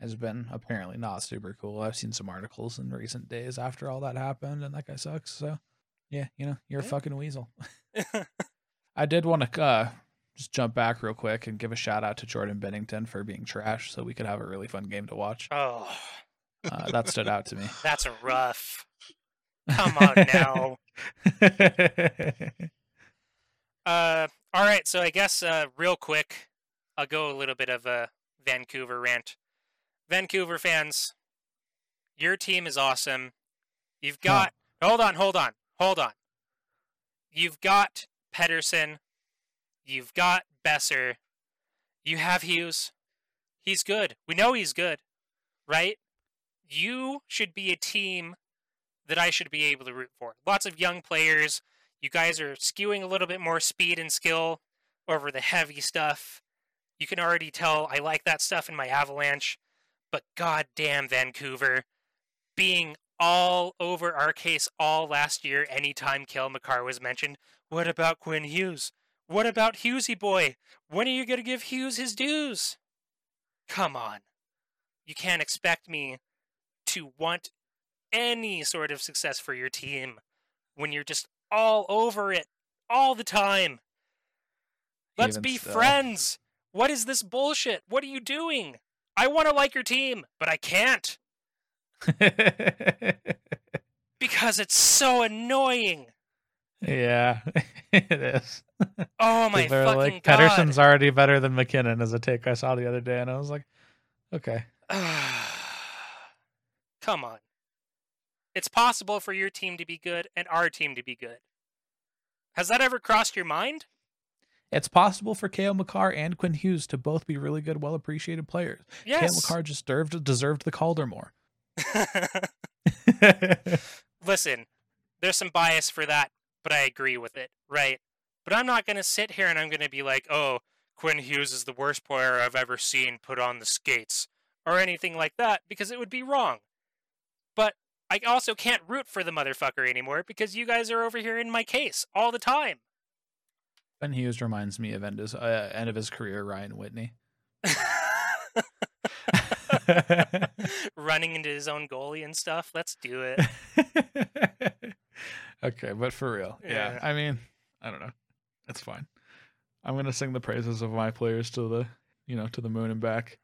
has been apparently not super cool. I've seen some articles in recent days after all that happened, and that guy sucks, so... Yeah, you know, you're yeah. a fucking weasel. I did want to uh, just jump back real quick and give a shout out to Jordan Binnington for being trash so we could have a really fun game to watch. Oh, uh, that stood out to me. That's rough. Come on now. uh, all right. So I guess uh, real quick, I'll go a little bit of a Vancouver rant. Vancouver fans, your team is awesome. You've got, huh. hold on, hold on, hold on. You've got Pettersson, you've got Besser, you have Hughes. He's good. We know he's good, right? You should be a team that I should be able to root for. Lots of young players. You guys are skewing a little bit more speed and skill over the heavy stuff. You can already tell I like that stuff in my Avalanche, but goddamn Vancouver, being all over our case all last year anytime Cale Makar was mentioned. What about Quinn Hughes? What about Hughesy boy? When are you going to give Hughes his dues? Come on. You can't expect me to want any sort of success for your team when you're just all over it all the time. Let's Even be still. friends. What is this bullshit? What are you doing? I want to like your team, but I can't. Because it's so annoying. Yeah, it is. Oh my fucking like, god! Pettersson's already better than McKinnon is a take I saw the other day, and I was like, okay. Come on, it's possible for your team to be good and our team to be good. Has that ever crossed your mind? It's possible for Cale Makar and Quinn Hughes to both be really good, well appreciated players. Yes, Cale Makar just deserved deserved the Calder more. listen, there's some bias for that, but I agree with it, right? But I'm not going to sit here and I'm going to be like, oh, Quinn Hughes is the worst player I've ever seen put on the skates, or anything like that, because it would be wrong. But I also can't root for the motherfucker anymore, because you guys are over here in my case all the time. Quinn Hughes reminds me of end, his, uh, end of his career, Ryan Whitney. Running into his own goalie and stuff. Let's do it. Okay, but for real. Yeah. yeah. I mean, I don't know. It's fine. I'm going to sing the praises of my players to the, you know, to the moon and back.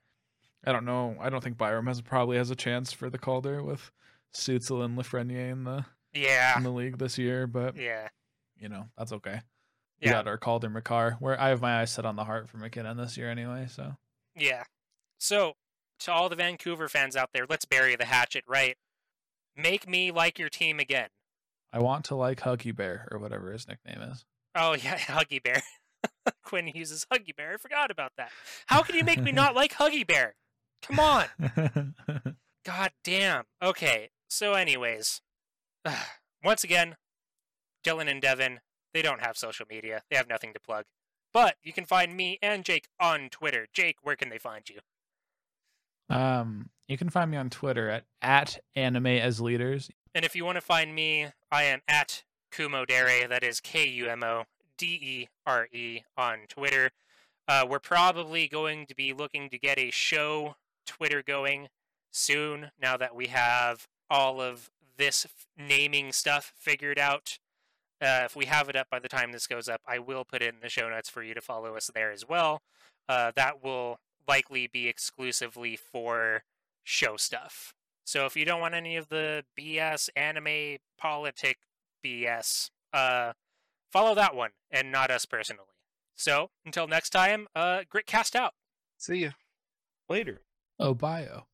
I don't know. I don't think Byram has probably has a chance for the Calder with Sutsel and Lafreniere in the yeah in the league this year, but yeah, you know, that's okay. Yeah. We got our Calder Makar, where I have my eyes set on the heart for McKinnon this year anyway, so. Yeah. So, to all the Vancouver fans out there, let's bury the hatchet, right? Make me like your team again. I want to like Huggy Bear, or whatever his nickname is. Oh, yeah, Huggy Bear. Quinn Hughes' Huggy Bear. I forgot about that. How can you make me not like Huggy Bear? Come on. God damn. Okay, so anyways. Once again, Dylan and Devin, they don't have social media. They have nothing to plug. But you can find me and Jake on Twitter. Jake, where can they find you? Um, you can find me on Twitter at, at AnimeAsLeaders. And if you want to find me, I am at Kumodere, that is K U M O D E R E on Twitter. Uh, we're probably going to be looking to get a show Twitter going soon, now that we have all of this f- naming stuff figured out. Uh, if we have it up by the time this goes up, I will put it in the show notes for you to follow us there as well. Uh, that will likely be exclusively for show stuff. So if you don't want any of the B S, anime, politic B S, uh, follow that one and not us personally. So until next time, uh, Gritcast out. See ya. Later. Oh, bio.